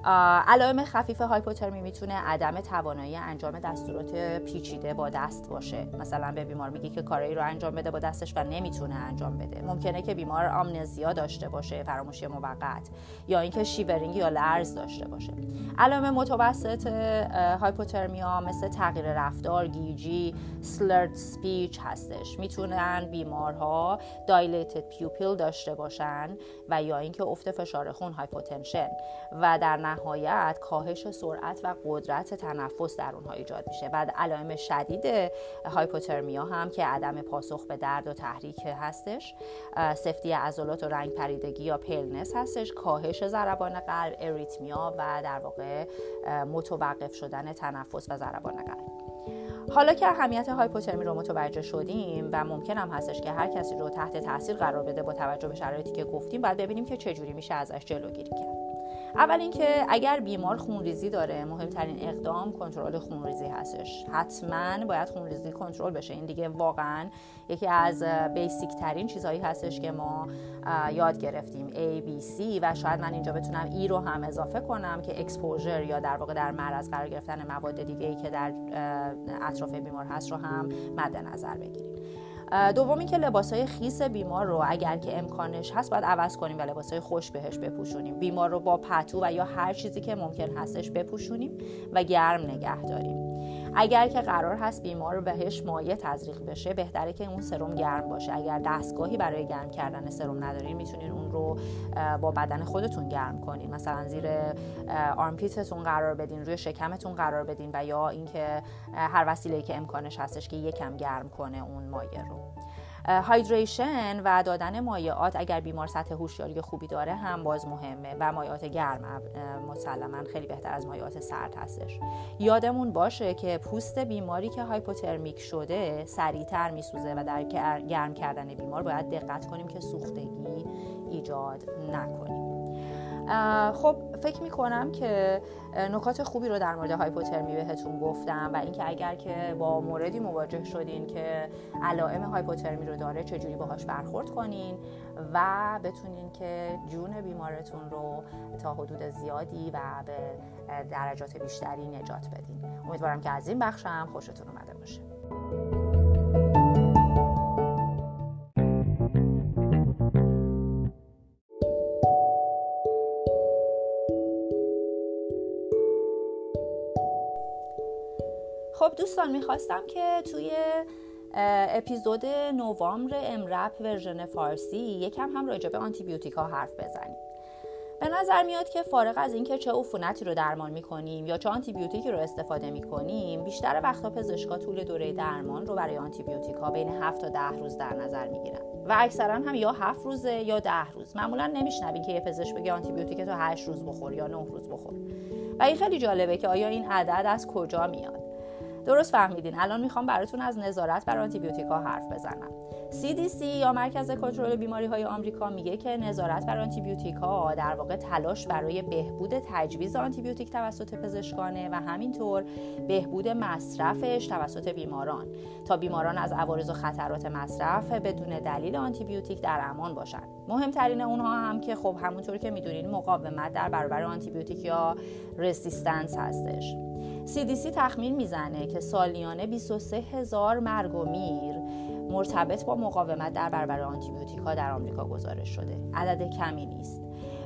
علائم خفیف هایپوترمی میتونه عدم توانایی انجام دستورات پیچیده با دست باشه. مثلا به بیمار میگه که کاری رو انجام بده با دستش و نمیتونه انجام بده. ممکنه که بیمار آمنزیا داشته باشه، فراموشی موقت، یا اینکه شیورینگ یا لرز داشته باشه. علائم متوسط هایپوترمیا مثل تغییر رفتار، گیجی، slurred speech هستش. میتونن بیمارها dilated pupil داشته باشن و یا اینکه افت فشار خون، هایپوتنشن، و در نهایت کاهش سرعت و قدرت تنفس در اونها ایجاد میشه. بعد علائم شدید هایپوترمیا هم که عدم پاسخ به درد و تحریک هستش، سفتی عضلات و رنگ پریدگی یا پلنس هستش، کاهش ضربان قلب، اریتمیا و در واقع متوقف شدن تنفس و ضربان قلب. حالا که اهمیت هایپوترمی رو متوجه شدیم و ممکن هم هستش که هر کسی رو تحت تاثیر قرار بده با توجه به شرایطی که گفتیم، باید ببینیم که چجوری میشه ازش جلوگیری کرد. اول اینکه اگر بیمار خونریزی داره، مهمترین اقدام کنترل خونریزی هستش. حتما باید خونریزی کنترل بشه. این دیگه واقعا یکی از بیسیک ترین چیزهایی هستش که ما یاد گرفتیم، ای بی سی، و شاید من اینجا بتونم ای رو هم اضافه کنم که اکسپوژر یا در واقع در معرض قرار گرفتن مواد دیگه‌ای که در اطراف بیمار هست رو هم مد نظر بگیریم. دوم این که لباسای خیس بیمار رو اگر که امکانش هست باید عوض کنیم و لباسای خوش بهش بپوشونیم. بیمار رو با پتو و یا هر چیزی که ممکن هستش بپوشونیم و گرم نگه داریم. اگر که قرار هست بیمار رو بهش مایع تزریق بشه، بهتره که اون سرم گرم باشه. اگر دستگاهی برای گرم کردن سرم ندارین، میتونین اون رو با بدن خودتون گرم کنین. مثلا زیر آرمپیتتون قرار بدین، روی شکمتون قرار بدین، و یا اینکه هر وسیله‌ای که امکانش هستش که یکم گرم کنه اون مایع رو. هایدریشن و دادن مایعات اگر بیمار سطح هوشیاری خوبی داره هم باز مهمه، و مایعات گرم مسلماً خیلی بهتر از مایعات سرد هستش. یادمون باشه که پوست بیماری که هایپوترمیک شده سریعتر میسوزه و در گرم کردن بیمار باید دقت کنیم که سوختگی ایجاد نکنیم. خب فکر میکنم که نکات خوبی رو در مورد هایپوترمی بهتون گفتم، و اینکه اگر که با موردی مواجه شدین که علائم هایپوترمی رو داره چجوری باهاش برخورد کنین و بتونین که جون بیمارتون رو تا حدود زیادی و به درجات بیشتری نجات بدین. امیدوارم که از این بخشم خوشتون اومده باشه. خب دوستان، میخواستم که توی اپیزود نوامبر امرپ ورژن فارسی یکم هم راجع به آنتی بیوتیکا حرف بزنیم. به نظر میاد که فارغ از اینکه چه عفونتی رو درمان میکنیم یا چه آنتی بیوتیکی رو استفاده میکنیم، بیشتر وقتا پزشکا طول دوره درمان رو برای آنتی بیوتیکا بین هفت تا ده روز در نظر میگیرن و اکثرا هم یا هفت روزه یا ده روز. معمولا نمیشنوین که یه پزشک بگه آنتی بیوتیک تو هشت روز بخور یا نه روز بخور. و این خیلی جالبه که آیا این عدد از کجا میاد. درست فهمیدین. الان میخوام براتون از نظارت بر آنتی بیوتیکا حرف بزنم. سی دی سی یا مرکز کنترل بیماری‌های آمریکا میگه که نظارت بر آنتی بیوتیکا در واقع تلاش برای بهبود تجویز آنتی بیوتیک توسط پزشکانه و همینطور بهبود مصرفش توسط بیماران تا بیماران از عوارض و خطرات مصرف بدون دلیل آنتی بیوتیک در امان باشن. مهمترین اونها هم که خب همونطور که میدونین مقاومت در برابر آنتی بیوتیک یا رزیستنس هستش. سی دی سی تخمین میزنه که سالیانه بیست و سه هزار مرگ و میر مرتبط با مقاومت در برابر آنتیبیوتیک‌ها در آمریکا گزارش شده. عدد کمی نیست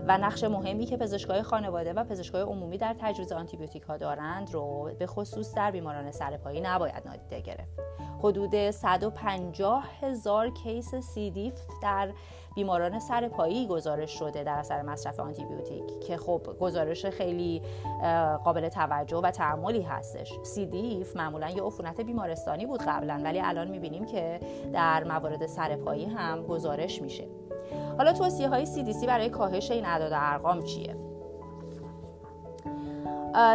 و نقش مهمی که پزشکای خانواده و پزشکای عمومی در تجویز آنتیبیوتیک‌ها دارند رو به خصوص در بیماران سرپایی نباید نادیده گرفت. حدود صد و پنجاه هزار کیس سی دیف در بیماران سرپایی گزارش شده در اثر مصرف آنتیبیوتیک که خب گزارش خیلی قابل توجه و تأملی هستش. سی دیف معمولا یه عفونت بیمارستانی بود قبلا، ولی الان می‌بینیم که در موارد سرپایی هم گزارش میشه. حالا توصیه‌های سی دی سی برای کاهش این اعداد و ارقام چیه؟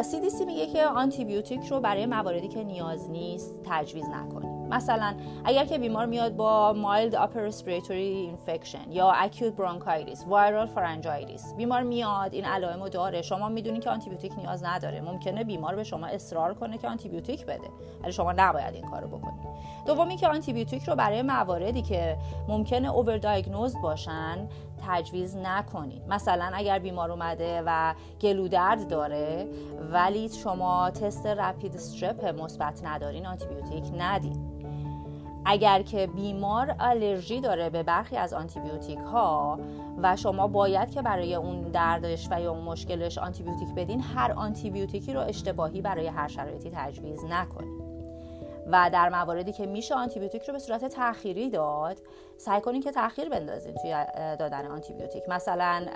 سی دی سی میگه که آنتی بیوتیک رو برای مواردی که نیاز نیست تجویز نکنیم. مثلا اگر که بیمار میاد با mild upper respiratory infection یا acute bronchitis، viral pharyngitis، بیمار میاد این علائمو داره، شما میدونید که آنتی بیوتیک نیاز نداره، ممکنه بیمار به شما اصرار کنه که آنتی بیوتیک بده، ولی شما نباید این کارو بکنید. دومی که آنتی بیوتیک رو برای مواردی که ممکنه اوور دایگنوز باشن تجویز نکنید. مثلا اگر بیمار اومده و گلودرد داره ولی شما تست رپید استرپ مثبت ندارین، آنتی بیوتیک ندید. اگر که بیمار آلرژی داره به برخی از آنتی بیوتیک ها و شما باید که برای اون دردش و یا اون مشکلش آنتی بیوتیک بدین، هر آنتی بیوتیکی رو اشتباهی برای هر شرایطی تجویز نکنید. و در مواردی که میشه آنتی بیوتیک رو به صورت تأخیری داد، سعی کنین که تأخیر بندازین توی دادن آنتی بیوتیک. مثلا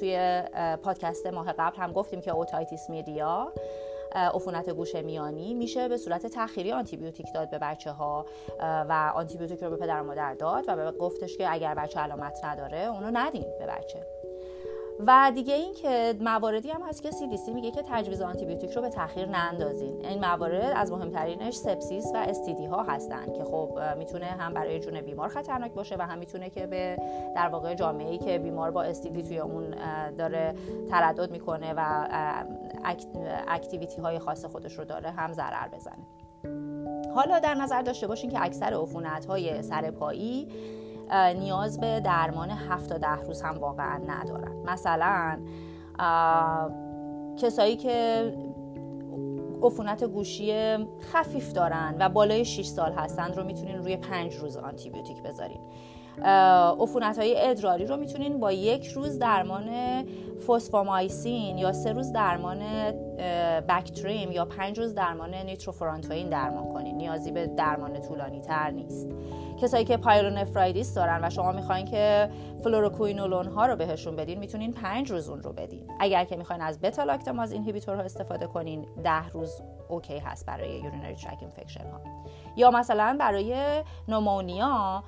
توی پادکست ماه قبل هم گفتیم که اوتایتیس میدیا، عفونت گوش میانی، میشه به صورت تأخیری آنتی بیوتیک داد به بچه‌ها و آنتی بیوتیک رو به پدر و مادر داد و گفتش که اگر بچه علامت نداره اونو ندین به بچه. و دیگه این که مواردی هم هست که سی دی سی میگه که تجویز آنتی بیوتیک رو به تأخیر نندازین. این موارد از مهمترینش سپسیس و اس تی دی ها هستن که خب میتونه هم برای جون بیمار خطرناک باشه و هم میتونه که به در واقع جامعه‌ای که بیمار با اس تی دی توی اون داره تردد میکنه و اکتیویتی های خاص خودش رو داره هم ضرر بزنه. حالا در نظر داشته باشین که اکثر عفونت های سرپایی نیاز به درمان هفت تا ده روز هم واقعا ندارن. مثلا کسایی که عفونت گوشی خفیف دارن و بالای شش سال هستن رو میتونین روی پنج روز آنتی بیوتیک بذارین. عفونت‌های ادراری رو میتونین با یک روز درمان فسفامایسین یا سه روز درمان بکتریم یا پنج روز درمان نیتروفورانتوئین درمان کنین. نیازی به درمان طولانی تر نیست. کسایی که پایلونفرایتیس دارن و شما میخواین که فلوروکوینولون ها رو بهشون بدین، میتونین پنج روز اون رو بدین. اگر که میخواین از بتا لاکتاماز اینهیبیتورها استفاده کنین، ده روز اوکی هست برای یورینری ترک اینفکشن ها. یا مثلا برای نومونیا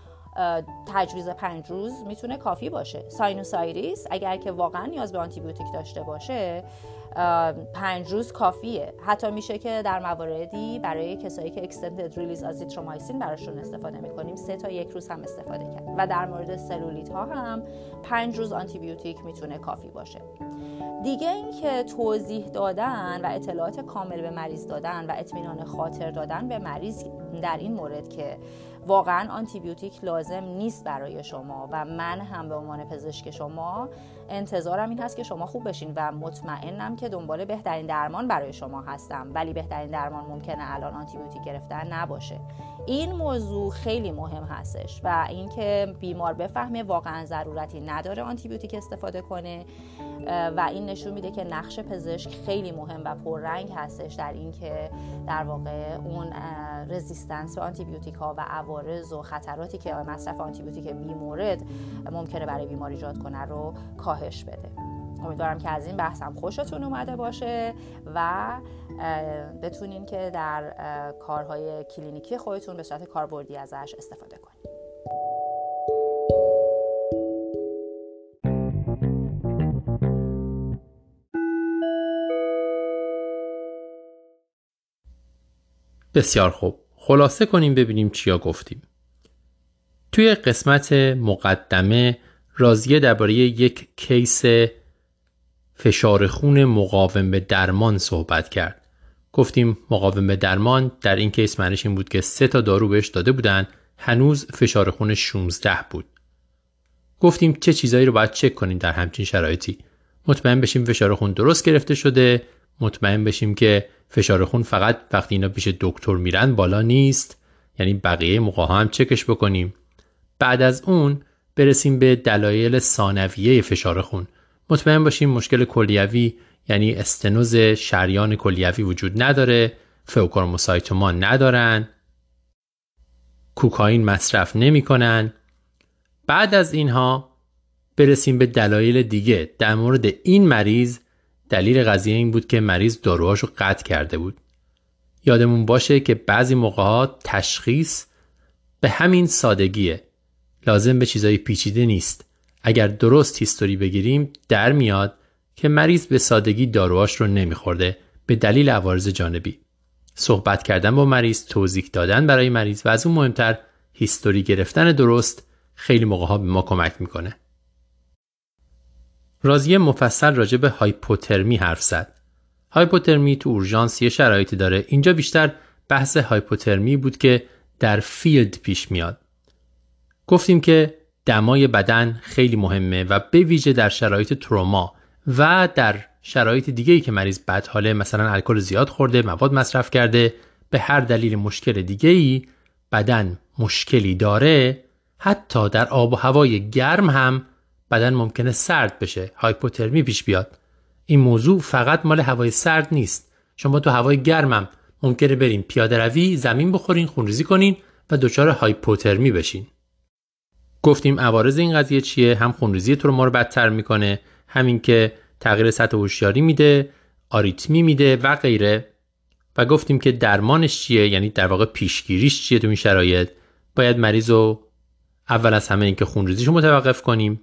تجویز پنج روز میتونه کافی باشه. ساینوسایریس اگر که واقعا نیاز به آنتی بیوتیک داشته باشه، پنج روز کافیه. حتی میشه که در مواردی برای کسایی که اکستندد ریلیز آزیترومایسین براشون استفاده میکنیم سه تا یک روز هم استفاده کرد. و در مورد سلولیت ها هم پنج روز آنتی بیوتیک میتونه کافی باشه. دیگه این که توضیح دادن و اطلاعات کامل به مریض دادن و اطمینان خاطر دادن به مریض در این مورد که واقعا آنتی بیوتیک لازم نیست برای شما و من هم به عنوان پزشک شما انتظارم این هست که شما خوب بشین و مطمئنم که دنبال بهترین درمان برای شما هستم، ولی بهترین درمان ممکنه الان آنتی بیوتیک گرفتن نباشه. این موضوع خیلی مهم هستش و اینکه بیمار بفهمه واقعا ضرورتی نداره آنتی بیوتیک استفاده کنه و این نشون میده که نقش پزشک خیلی مهم و پررنگ هستش در اینکه در واقع اون رزیستنس به آنتی بیوتیک ها و عوارض و خطراتی که مصرف آنتی بیوتیک بیمورد ممکنه برای بیمار ایجاد کنه رو کاهش بده. امیدوارم که از این بحثم خوشتون اومده باشه و بتونین که در کارهای کلینیکی خودتون به صورت کاربردی ازش استفاده کنید. بسیار خوب. خلاصه کنیم ببینیم چیا گفتیم. توی قسمت مقدمه راضیه درباره یک کیس فشار خون مقاوم به درمان صحبت کرد. گفتیم مقاوم به درمان در این کیس معنیش این بود که سه تا دارو بهش داده بودن، هنوز فشار خون شانزده بود. گفتیم چه چیزایی رو باید چک کنیم در همچین شرایطی. مطمئن بشیم فشار خون درست گرفته شده، مطمئن بشیم که فشار خون فقط وقتی اینا پیش دکتر میرن بالا نیست، یعنی بقیه موقع هم چکش بکنیم. بعد از اون برسیم به دلایل ثانویه فشار خون. مطمئن باشیم مشکل کلیوی یعنی استنوز شریان کلیوی وجود نداره، فئوکروموسایتوما ندارن، کوکائین مصرف نمیکنن. بعد از اینها برسیم به دلایل دیگه. در مورد این مریض دلیل قضیه این بود که مریض داروهاشو قطع کرده بود. یادمون باشه که بعضی موقع‌ها تشخیص به همین سادگیه. لازم به چیزای پیچیده نیست. اگر درست هیستوری بگیریم در میاد که مریض به سادگی داروهاش رو نمیخورده به دلیل عوارض جانبی. صحبت کردن با مریض، توضیح دادن برای مریض و از اون مهمتر هیستوری گرفتن درست خیلی موقع‌ها به ما کمک میکنه. راضیه مفصل راجع به هایپوترمی حرف زد. هایپوترمی تو اورژانس یه شرایطی داره. اینجا بیشتر بحث هایپوترمی بود که در فیلد پیش میاد. گفتیم که دمای بدن خیلی مهمه و به ویژه در شرایط تروما و در شرایط دیگه‌ای که مریض بدحاله، مثلا الکل زیاد خورده، مواد مصرف کرده، به هر دلیل مشکل دیگه‌ای بدن مشکلی داره، حتی در آب و هوای گرم هم بدن ممکنه سرد بشه، هایپوترمی پیش بیاد. این موضوع فقط مال هوای سرد نیست. شما تو هوای گرمم ممکنه برین پیاده روی، زمین بخورین، خونریزی کنین و دچار هایپوترمی بشین. گفتیم عوارض این قضیه چیه؟ هم خونریزی تروما رو بدتر میکنه، همین که تغییر سطح هوشیاری میده، آریتمی میده و غیره. و گفتیم که درمانش چیه، یعنی در واقع پیشگیریش چیه. تو این شرایط باید مریض رو اول از همه اینکه خونریزیش رو متوقف کنیم،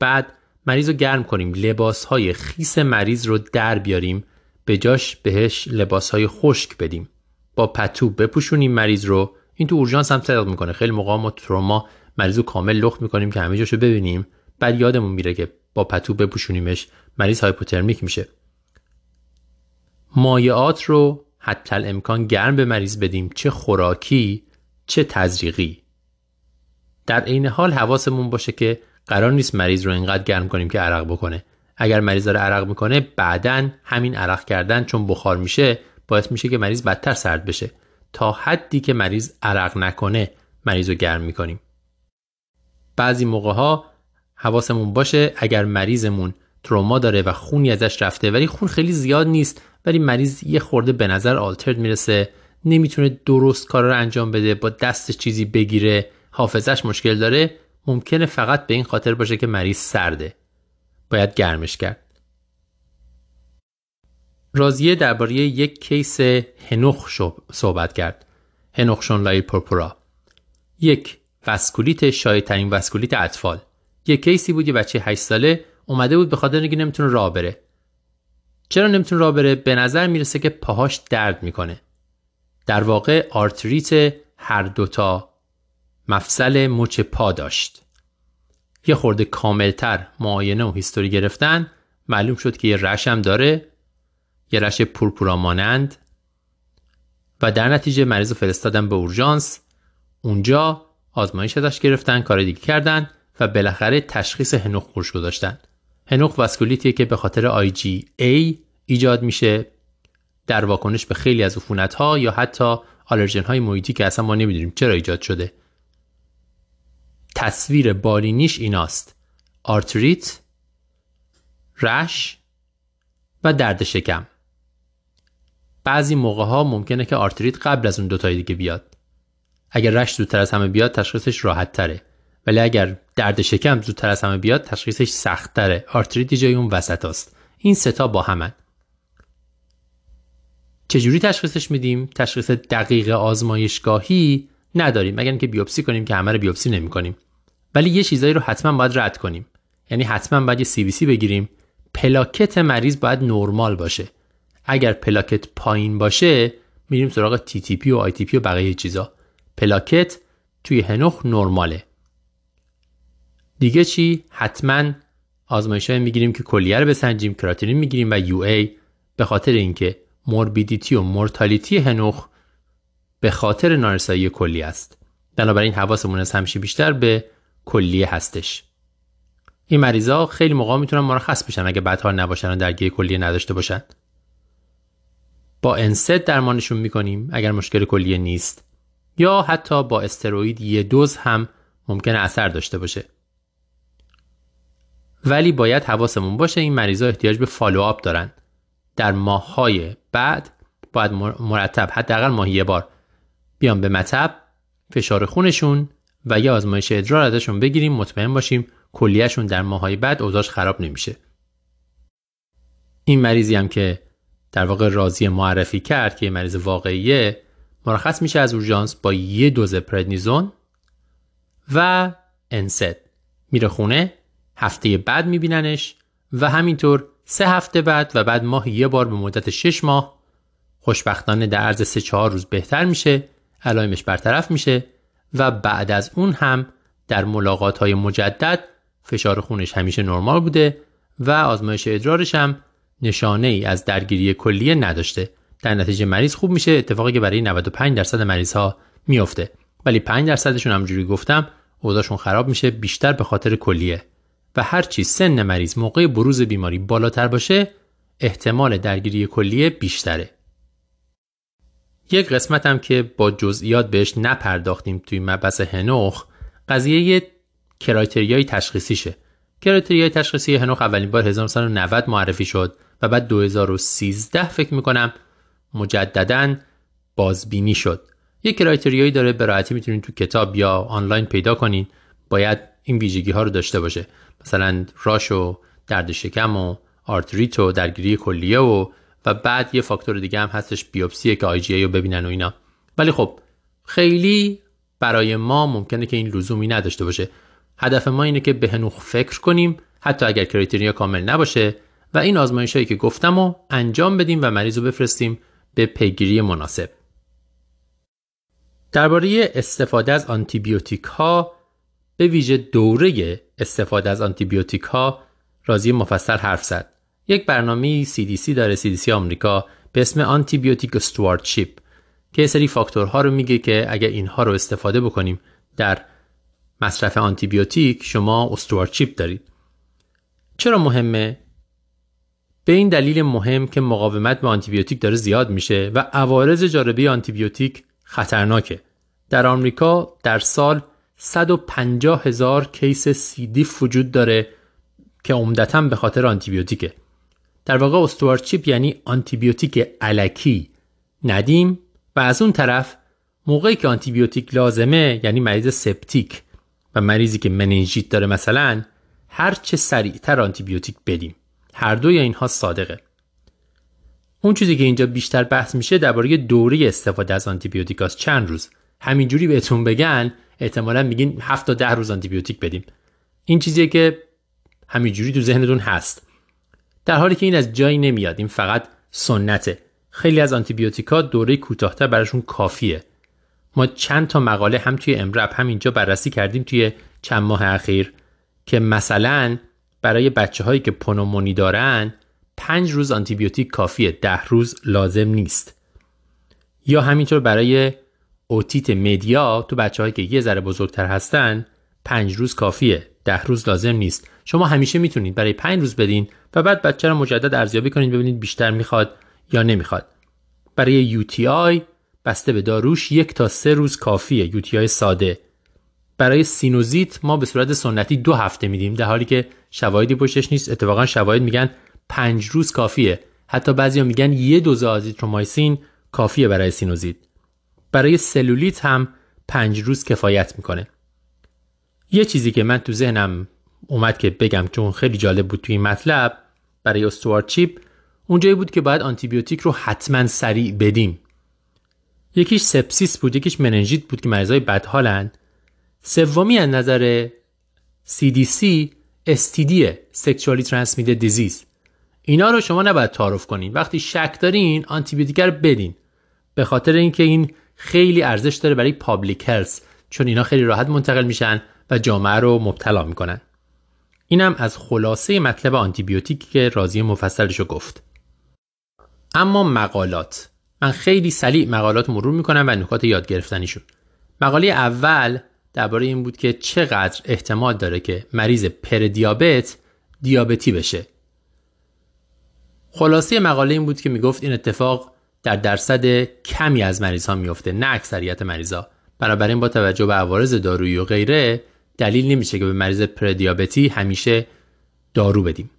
بعد مریض رو گرم کنیم، لباسهای خیس مریض رو در بیاریم، به جاش بهش لباسهای خشک بدیم، با پتو بپوشونیم مریض رو. این تو اورژانس هم صدق میکنه، خیلی موقع ما تروما مریض رو کامل لخت میکنیم که همه جاشو ببینیم، بعد یادمون میره که با پتو بپوشونیمش، مریض هایپوترمیک میشه. مایعات رو حتی الامکان گرم به مریض بدیم، چه خوراکی چه تزریقی. در عین حال حواسمون باشه که قرار نیست مریض رو اینقدر گرم کنیم که عرق بکنه. اگر مریض داره عرق میکنه، بعداً همین عرق کردن چون بخار میشه باعث میشه که مریض بدتر سرد بشه. تا حدی که مریض عرق نکنه مریض رو گرم میکنیم. بعضی موقعها حواسمون باشه اگر مریضمون تروما داره و خونی ازش رفته، ولی خون خیلی زیاد نیست، ولی مریض یه خورده به نظر آلترد میرسه، نمیتونه درست کارا رو انجام بده، با دستش چیزی بگیره، حافظش مشکل داره، ممکنه فقط به این خاطر باشه که مریض سرده، باید گرمش کرد. رازیه درباره یک کیس هنوخ صحبت کرد، هنوخ-شونلاین پورپورا، یک واسکولیت، شایع‌ترین واسکولیت اطفال. یک کیسی بود، یه بچه هشت ساله اومده بود به خاطر اینکه نمیتونه راه بره. چرا نمیتونه راه بره؟ به نظر میرسه که پاهاش درد میکنه. در واقع آرتریت هر دوتا مفصل مچ پا داشت. یه خورده کاملتر معاینه و هیستوری گرفتن، معلوم شد که یه رش هم داره، یه رش پورپورا مانند، و در نتیجه مریض رو فرستادن به اورژانس. اونجا آزمایش ازش گرفتن، کار دیگه کردن و بالاخره تشخیص هنوخ خورش گذاشتن. هنوخ واسکولیتیه که به خاطر آی جی ای ایجاد میشه، در واکنش به خیلی از عفونت‌ها یا حتی آلرژن‌های محیطی که اصلا ما نمی‌دونیم چرا ایجاد شده. تصویر بالینیش ایناست: آرتریت، رش و درد شکم. بعضی موقع‌ها ممکنه که آرتریت قبل از اون دو تای دیگه بیاد. اگر رش زودتر از همه بیاد تشخیصش راحت‌تره، ولی اگر درد شکم زودتر از همه بیاد تشخیصش سخت‌تره. آرتریت جای اون وسط است. این سه تا با همن. چجوری تشخیصش میدیم؟ تشخیص دقیق آزمایشگاهی نداریم، مگر اینکه بیوپسی کنیم که همه رو بیوپسی نمی‌کنیم. ولی یه چیزایی رو حتما باید رد کنیم. یعنی حتما باید یه سی بی سی بگیریم. پلاکت مریض باید نرمال باشه. اگر پلاکت پایین باشه میریم سراغ تی تی پی و آی تی پی و بقیه چیزا. پلاکت توی هنوخ نرماله. دیگه چی؟ حتما آزمایشایی میگیریم که کلیه رو بسنجیم، کراتینین میگیریم و یو ای، به خاطر اینکه موربیدیتی و مورتالیتی هنوخ به خاطر نارسایی کلیه است. بنابراین حواسمون از همیشه بیشتر به کلیه هستش. این مریضا خیلی موقع میتونن مرخص بشن اگه بدحال نباشن و درگیری کلیه نداشته باشن. با انسد درمانشون میکنیم اگر مشکل کلیه نیست، یا حتی با استروئید یه دوز هم ممکنه اثر داشته باشه. ولی باید حواسمون باشه این مریضا احتیاج به فالوآپ دارن. در ماه‌های بعد باید مرتب، حداقل ماهی یه بار، بیان به مطب، فشار خونشون و یا آزمایش ادرار ازشون بگیریم، مطمئن باشیم کلیه‌شون در ماه‌های بعد اوضاعش خراب نمیشه. این مریضی هم که در واقع رازیه معرفی کرد که مریض واقعیه، مرخص میشه از اورژانس با یه دوز پردنیزون و انسد. میره خونه، هفته بعد میبیننش و همینطور سه هفته بعد و بعد ماه یه بار به مدت شش ماه. خوشبختانه در عرض سه چهار روز بهتر میشه، علائمش برطرف میشه و بعد از اون هم در ملاقات‌های مجدد فشار خونش همیشه نرمال بوده و آزمایش ادرارش هم نشانه ای از درگیری کلیه نداشته. در نتیجه مریض خوب میشه، اتفاقی که برای نود و پنج درصد مریض‌ها میفته، ولی پنج درصدشون همونجوری گفتم اوضاعشون خراب میشه بیشتر به خاطر کلیه و هرچی سن مریض موقع بروز بیماری بالاتر باشه احتمال درگیری کلیه بیشتره. یک قسمت هم که با جزئیات بهش نپرداختیم توی مبحث هنوخ قضیه کرایتریای تشخیصیشه. کرایتریای تشخیصی هنوخ اولین بار هزار و نهصد و نود معرفی شد و بعد دو هزار و سیزده فکر میکنم مجدداً بازبینی شد. یک کرایتریایی داره به راحتی میتونین تو کتاب یا آنلاین پیدا کنین. باید این ویژگی ها رو داشته باشه، مثلا راش و درد شکم و آرتریت و درگیری کلیه و و بعد یه فاکتور دیگه هم هستش بیوپسیه که آی جی ای رو ببینن و اینا. ولی خب خیلی برای ما ممکنه که این لزومی نداشته باشه. هدف ما اینه که به هنوخ فکر کنیم حتی اگر کرایتریا کامل نباشه و این آزمایشایی که گفتم رو انجام بدیم و مریض رو بفرستیم به پیگیری مناسب. درباره استفاده از آنتی بیوتیک ها به ویژه دوره استفاده از آنتی بیوتیک ها رازی مفصل حرف زد. یک برنامه سی دی سی داره، سی دی سی آمریکا، به اسم آنتی بیوتیک استواردشیپ که یه سری فاکتورها رو میگه که اگر اینها رو استفاده بکنیم در مصرف آنتی بیوتیک شما استواردشیپ دارید. چرا مهمه؟ به این دلیل مهم که مقاومت به آنتی بیوتیک داره زیاد میشه و عوارض جانبی آنتی بیوتیک خطرناکه. در آمریکا در سال صد و پنجاه هزار کیس سی دی وجود داره که عمدتاً به خاطر آنتی بیوتیکه. در واقع استواردشیپ یعنی آنتی بیوتیک الکی ندیم و از اون طرف موقعی که آنتی بیوتیک لازمه یعنی مریض سپتیک و مریضی که مننژیت داره مثلا هر چه سریعتر آنتی بیوتیک بدیم. هر دوی اینها صادقه. اون چیزی که اینجا بیشتر بحث میشه درباره دوره استفاده از آنتی بیوتیکاست. چند روز همینجوری بهتون بگن احتمالاً میگین هفت تا ده روز آنتی بیوتیک بدیم. این چیزیه که همینجوری تو ذهنتون هست. در حالی که این از جایی نمیاد، این فقط سنته. خیلی از آنتی بیوتیک‌ها دوره کوتاه‌تر براشون کافیه. ما چند تا مقاله هم توی امرب همینجا بررسی کردیم توی چند ماه اخیر که مثلا برای بچه‌هایی که پنومونی دارن پنج روز آنتی بیوتیک کافیه، ده روز لازم نیست. یا همینطور برای اوتیت مدیا تو بچه‌هایی که یه ذره بزرگتر هستن پنج روز کافیه، ده روز لازم نیست. شما همیشه میتونید برای پنج روز بدین و بعد بچه رو مجدد ارزیابی کنید ببینید بیشتر میخواد یا نمیخواد. برای یو تی آی بسته به داروش یک تا سه روز کافیه، یو تی آی ساده. برای سینوزیت ما به صورت سنتی دو هفته میدیم در حالی که شواهدی پشتش نیست. اتفاقا شواهد میگن پنج روز کافیه. حتی بعضیا میگن یه دوز آزیترومایسین کافیه برای سینوزیت. برای سلولیت هم پنج روز کفایت میکنه. یه چیزی که من تو ذهنم اومد که بگم چون خیلی جالب بود توی این مطلب برای استواردشیپ اونجایی بود که باید آنتی بیوتیک رو حتما سریع بدیم. یکیش سپسیس بود، یکیش مننژیت بود که مریضای بدحالن. سومی از نظر سی دی سی اس تی دی سکشوالی ترانسمیتد دیزیز. اینا رو شما نباید تعارف کنین. وقتی شک دارین آنتی بیوتیک رو بدین به خاطر اینکه این خیلی ارزش داره برای پابلیک هلث چون اینا خیلی راحت منتقل میشن و جامعه رو مبتلا میکنن. اینم از خلاصه مطلب آنتی بیوتیکی که رازیه مفصلشو گفت. اما مقالات، من خیلی سریع مقالات مرور میکنم و نکات یاد گرفتنیشون. مقاله اول درباره این بود که چقدر احتمال داره که مریض پردیابت دیابتی بشه. خلاصه مقاله این بود که میگفت این اتفاق در درصد کمی از مریض ها میفته، نه اکثریت مریض ها. بنابراین با توجه به عوارض دارویی و غیره دلیل نمیشه که به مریض پردیابتی همیشه دارو بدیم.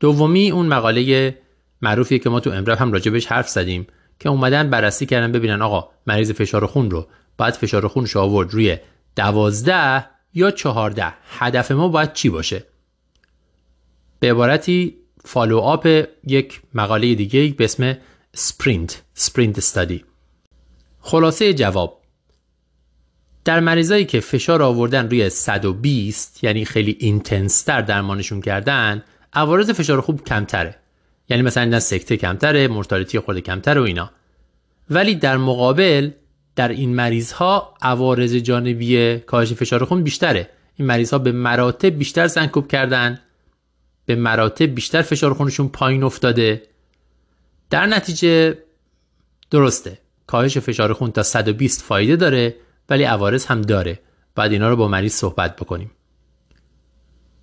دومی اون مقاله معروفیه که ما تو امرب هم راجع بهش حرف زدیم که اومدن بررسی کردن ببینن آقا مریض فشار خون رو باید فشار خونش آورد روی دوازده یا چهارده. هدف ما باید چی باشه؟ به عبارتی فالو آپ یک مقاله دیگه به اسم اسپرینت، اسپرینت استادی. خلاصه جواب در مریضایی که فشار آوردن روی صد و بیست یعنی خیلی اینتنس تر درمانشون کردن عوارض فشار خوب کمتره، یعنی مثلا سکته کمتره، مورتالتی خورده کمتره و اینا. ولی در مقابل در این مریض ها عوارض جانبی کاهش فشار خون بیشتره. این مریض ها به مراتب بیشتر سنکوب کردن، به مراتب بیشتر فشار خونشون پایین افتاده. در نتیجه درسته کاهش فشار خون تا صد و بیست فایده داره ولی عوارض هم داره بعد اینا رو با مریض صحبت بکنیم.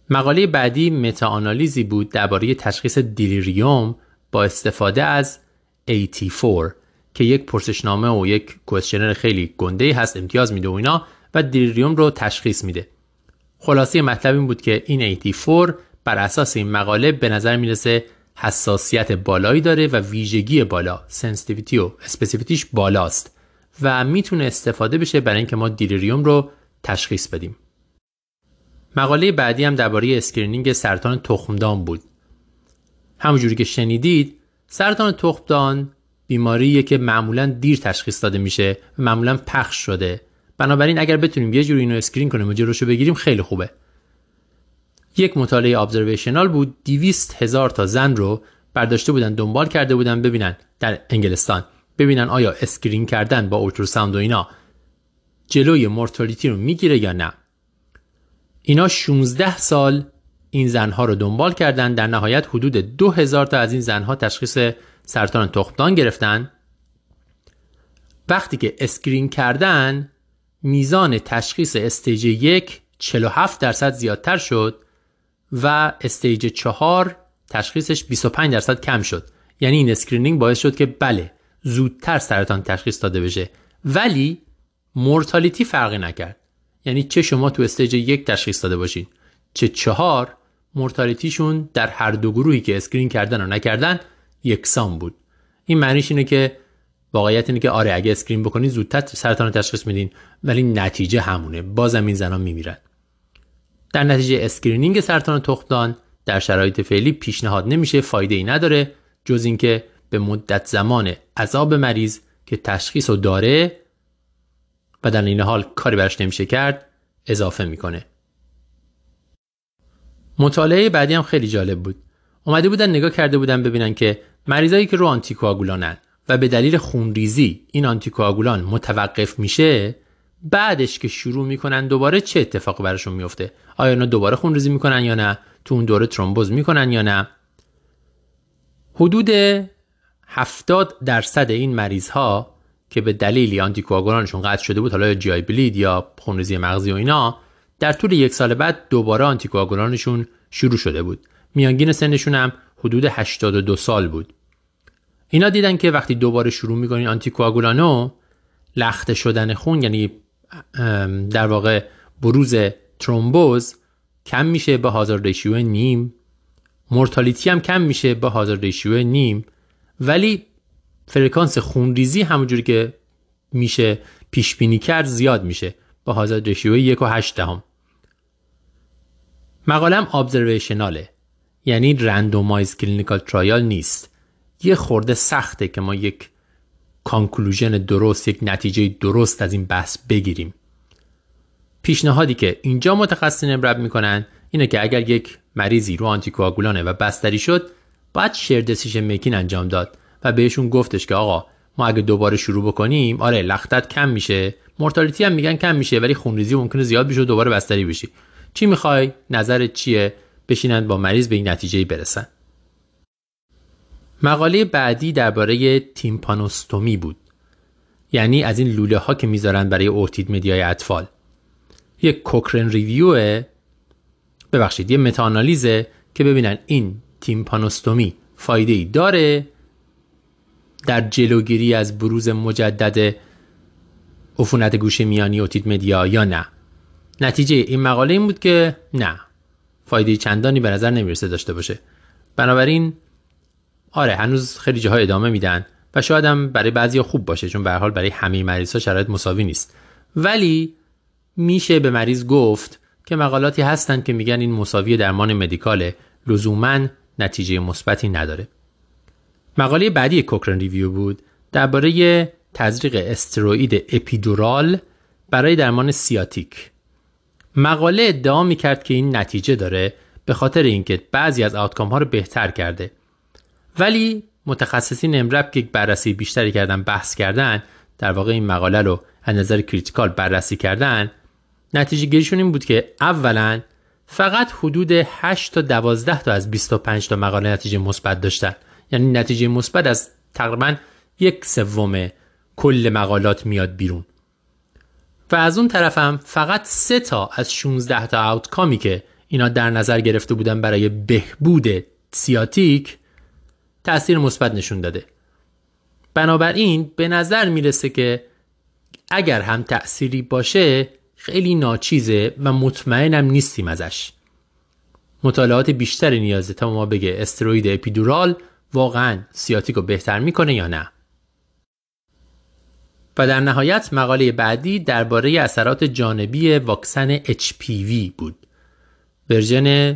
مقاله بعدی متاآنالیزی بود درباره تشخیص دیلیریوم با استفاده از ای تی فور که یک پرسشنامه و یک کوئسشنر خیلی گنده‌ای هست، امتیاز میده و اینا، و دیلیریوم رو تشخیص میده. خلاصه مطلب این بود که این ای تی فور بر اساس این مقاله به نظر میرسه حساسیت بالایی داره و ویژگی بالا، سنسیتیویتی و اسپسیفیتیش بالاست و میتونه استفاده بشه برای اینکه ما دیلیریوم رو تشخیص بدیم. مقاله بعدی هم درباره اسکرینینگ سرطان تخمدان بود. همونجوری که شنیدید سرطان تخمدان بیماریه که معمولاً دیر تشخیص داده میشه و معمولاً پخش شده. بنابراین اگر بتونیم یه جوری اینو اسکرین کنیم و جلوشو بگیریم خیلی خوبه. یک مطالعه ابزرویشنال بود، دویست هزار تا زن رو برداشته بودن دنبال کرده بودن ببینن در انگلستان، ببینن آیا اسکرین کردن با اولتراساوند و اینا جلوی مورتالیتی رو میگیره یا نه. اینا شانزده سال این زنها رو دنبال کردن، در نهایت حدود دو هزار تا از این زنها تشخیص سرطان تخمدان گرفتن. وقتی که اسکرین کردن میزان تشخیص استیج یک چهل و هفت درصد زیادتر شد و استیج چهار تشخیصش بیست و پنج درصد کم شد. یعنی این اسکرینینگ باعث شد که بله زودتر سرطان تشخیص داده بشه، ولی مورتالیتی فرقی نکرد. یعنی چه شما تو استیج یک تشخیص داده باشین چه چهار، مورتالیتیشون در هر دو گروهی که اسکرین کردن و نکردن یکسان بود. این معنیش اینه که واقعیت اینه که آره اگه اسکرین بکنین زودتر سرطان تشخیص میدین، ولی نتیجه همونه، بازم این زنا میمیرن. در نتیجه اسکرینینگ سرطان تخمدان در شرایط فعلی پیشنهاد نمیشه، فایده ای نداره، جز اینکه به مدت زمان عذاب مریض که تشخیصو داره و در این حال کاری برش نمیشه کرد اضافه میکنه. مطالعه بعدی هم خیلی جالب بود. اومده بودن نگاه کرده بودن ببینن که مریضایی که رو آنتیکواغولانن و به دلیل خونریزی این آنتیکواغولان متوقف میشه، بعدش که شروع میکنن دوباره چه اتفاق براشون میفته، آیا اونا دوباره خونریزی میکنن یا نه، تو اون دوره ترومبوز میکنن یا نه. حدود هفتاد درصد این مریض ها که به دلیلی آنتیکواغولانشون قطع شده بود، حالا جی آی بلید یا خونریزی مغزی و اینا، در طول یک سال بعد دوباره آنتیکواغولانشون شروع شده بود. میانگین سنشون هم حدود هشتاد و دو سال بود. اینا دیدن که وقتی دوباره شروع میکنین آنتیکواغولانو، لخته شدن خون یعنی در واقع بروز ترومبوز کم میشه با هازارد ریشیو نیم، مورتالیتی هم کم میشه با هازارد ریشیو نیم، ولی فرکانس خونریزی همونجوری که میشه پیش بینی کرد زیاد میشه با هازارد ریشیو یک و هشت دهم. مقالم ابزرویشناله، یعنی رندومایز کلینیکال ترایال نیست. یه خورده سخته که ما یک کانکلوژن درست، یک نتیجه درست از این بحث بگیریم. پیشنهادی که اینجا متخصصین ابراز میکنن اینه که اگر یک مریضی رو آنتیکواغولانه و بستری شد، باید شیر دسیژن میکینگ انجام داد و بهشون گفتش که آقا ما اگه دوباره شروع بکنیم آره لختت کم میشه، مورتالیتی هم میگن کم میشه، ولی خونریزی ممکنه زیاد بشه و دوباره بستری بشی. چی میخوای؟ نظرت چیه؟ بشینن با مریض به این نتیجه برسن. مقاله بعدی درباره تیمپانوستومی بود، یعنی از این لوله ها که میذارن برای اورتید مدیای اطفال. یک کوکرن ریویوه، ببخشید یه متاآنالیزه که ببینن این تیمپانوستومی فایده ای داره در جلوگیری از بروز مجدد عفونت گوشه میانی اورتید مدیا یا نه. نتیجه این مقاله این بود که نه، فایده چندانی به نظر نمیرسه داشته باشه. بنابراین آره هنوز خیلی جاها ادامه میدن و شاید هم برای بعضیا خوب باشه، چون به هر حال برای همه مریض‌ها شرایط مساوی نیست، ولی میشه به مریض گفت که مقالاتی هستن که میگن این مساوی درمان مدیکاله، لزوما نتیجه مثبتی نداره. مقاله بعدی کوکرن ریویو بود درباره تزریق استروئید اپیدورال برای درمان سیاتیک. مقاله ادعا میکرد که این نتیجه داره به خاطر اینکه بعضی از آوتکام ها رو بهتر کرده، ولی متخصصین امرب که بررسی بیشتری کردن، بحث کردن، در واقع این مقاله رو از نظر کریتیکال بررسی کردن، نتیجه گیریشون این بود که اولا فقط حدود هشت تا دوازده تا از بیست و پنج تا مقاله نتیجه مثبت داشتن، یعنی نتیجه مثبت از تقریبا یک سوم کل مقالات میاد بیرون. و از اون طرف هم فقط سه تا از شانزده تا آوتکامی که اینا در نظر گرفته بودن برای بهبود سیاتیک تأثیر مثبت نشون داده. بنابراین به نظر میرسه که اگر هم تأثیری باشه خیلی ناچیزه و مطمئنم نیستیم ازش. مطالعات بیشتری نیازه تا ما بگه استروید اپیدورال واقعا سیاتیک رو بهتر میکنه یا نه. و در نهایت مقاله بعدی درباره اثرات جانبی واکسن اچ پی وی بود. ورژن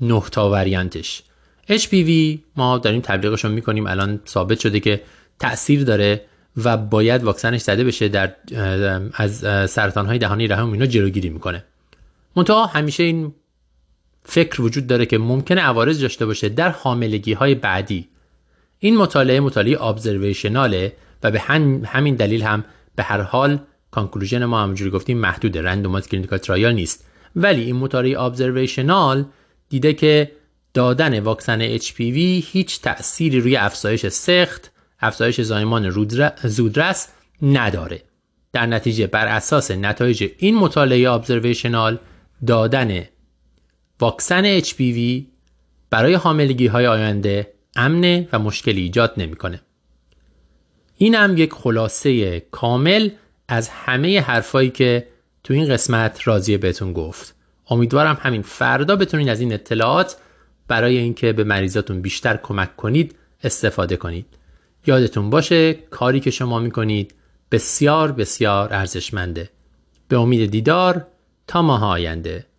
نه تا وریانتش. اچ پی وی ما داریم تبلیغش رو میکنیم، الان ثابت شده که تأثیر داره و باید واکسنش زده بشه، در از سرطان‌های دهانی رحم اینو جلوگیری میکنه. منتها همیشه این فکر وجود داره که ممکنه عوارض داشته باشه در حاملگی‌های بعدی. این مطالعه مطالعه ابزرویشناله و به هم همین دلیل هم به هر حال کانکلوژن ما همونجوری گفتیم محدوده، رندومایز کلینیکال ترایل نیست. ولی این مطالعه ابزرویشنال دیده که دادن واکسن اچ پی وی هیچ تأثیری روی افزایش سخت، افزایش زایمان زودرس نداره. در نتیجه بر اساس نتایج این مطالعه ابزرویشنال دادن واکسن اچ پی وی برای حاملگی های آینده امنه و مشکلی ایجاد نمیکنه. این هم یک خلاصه کامل از همه حرفایی که تو این قسمت راضیه بهتون گفت. امیدوارم همین فردا بتونین از این اطلاعات برای اینکه به مریضاتون بیشتر کمک کنید استفاده کنید. یادتون باشه کاری که شما میکنید بسیار بسیار ارزشمنده. به امید دیدار تا ماه آینده.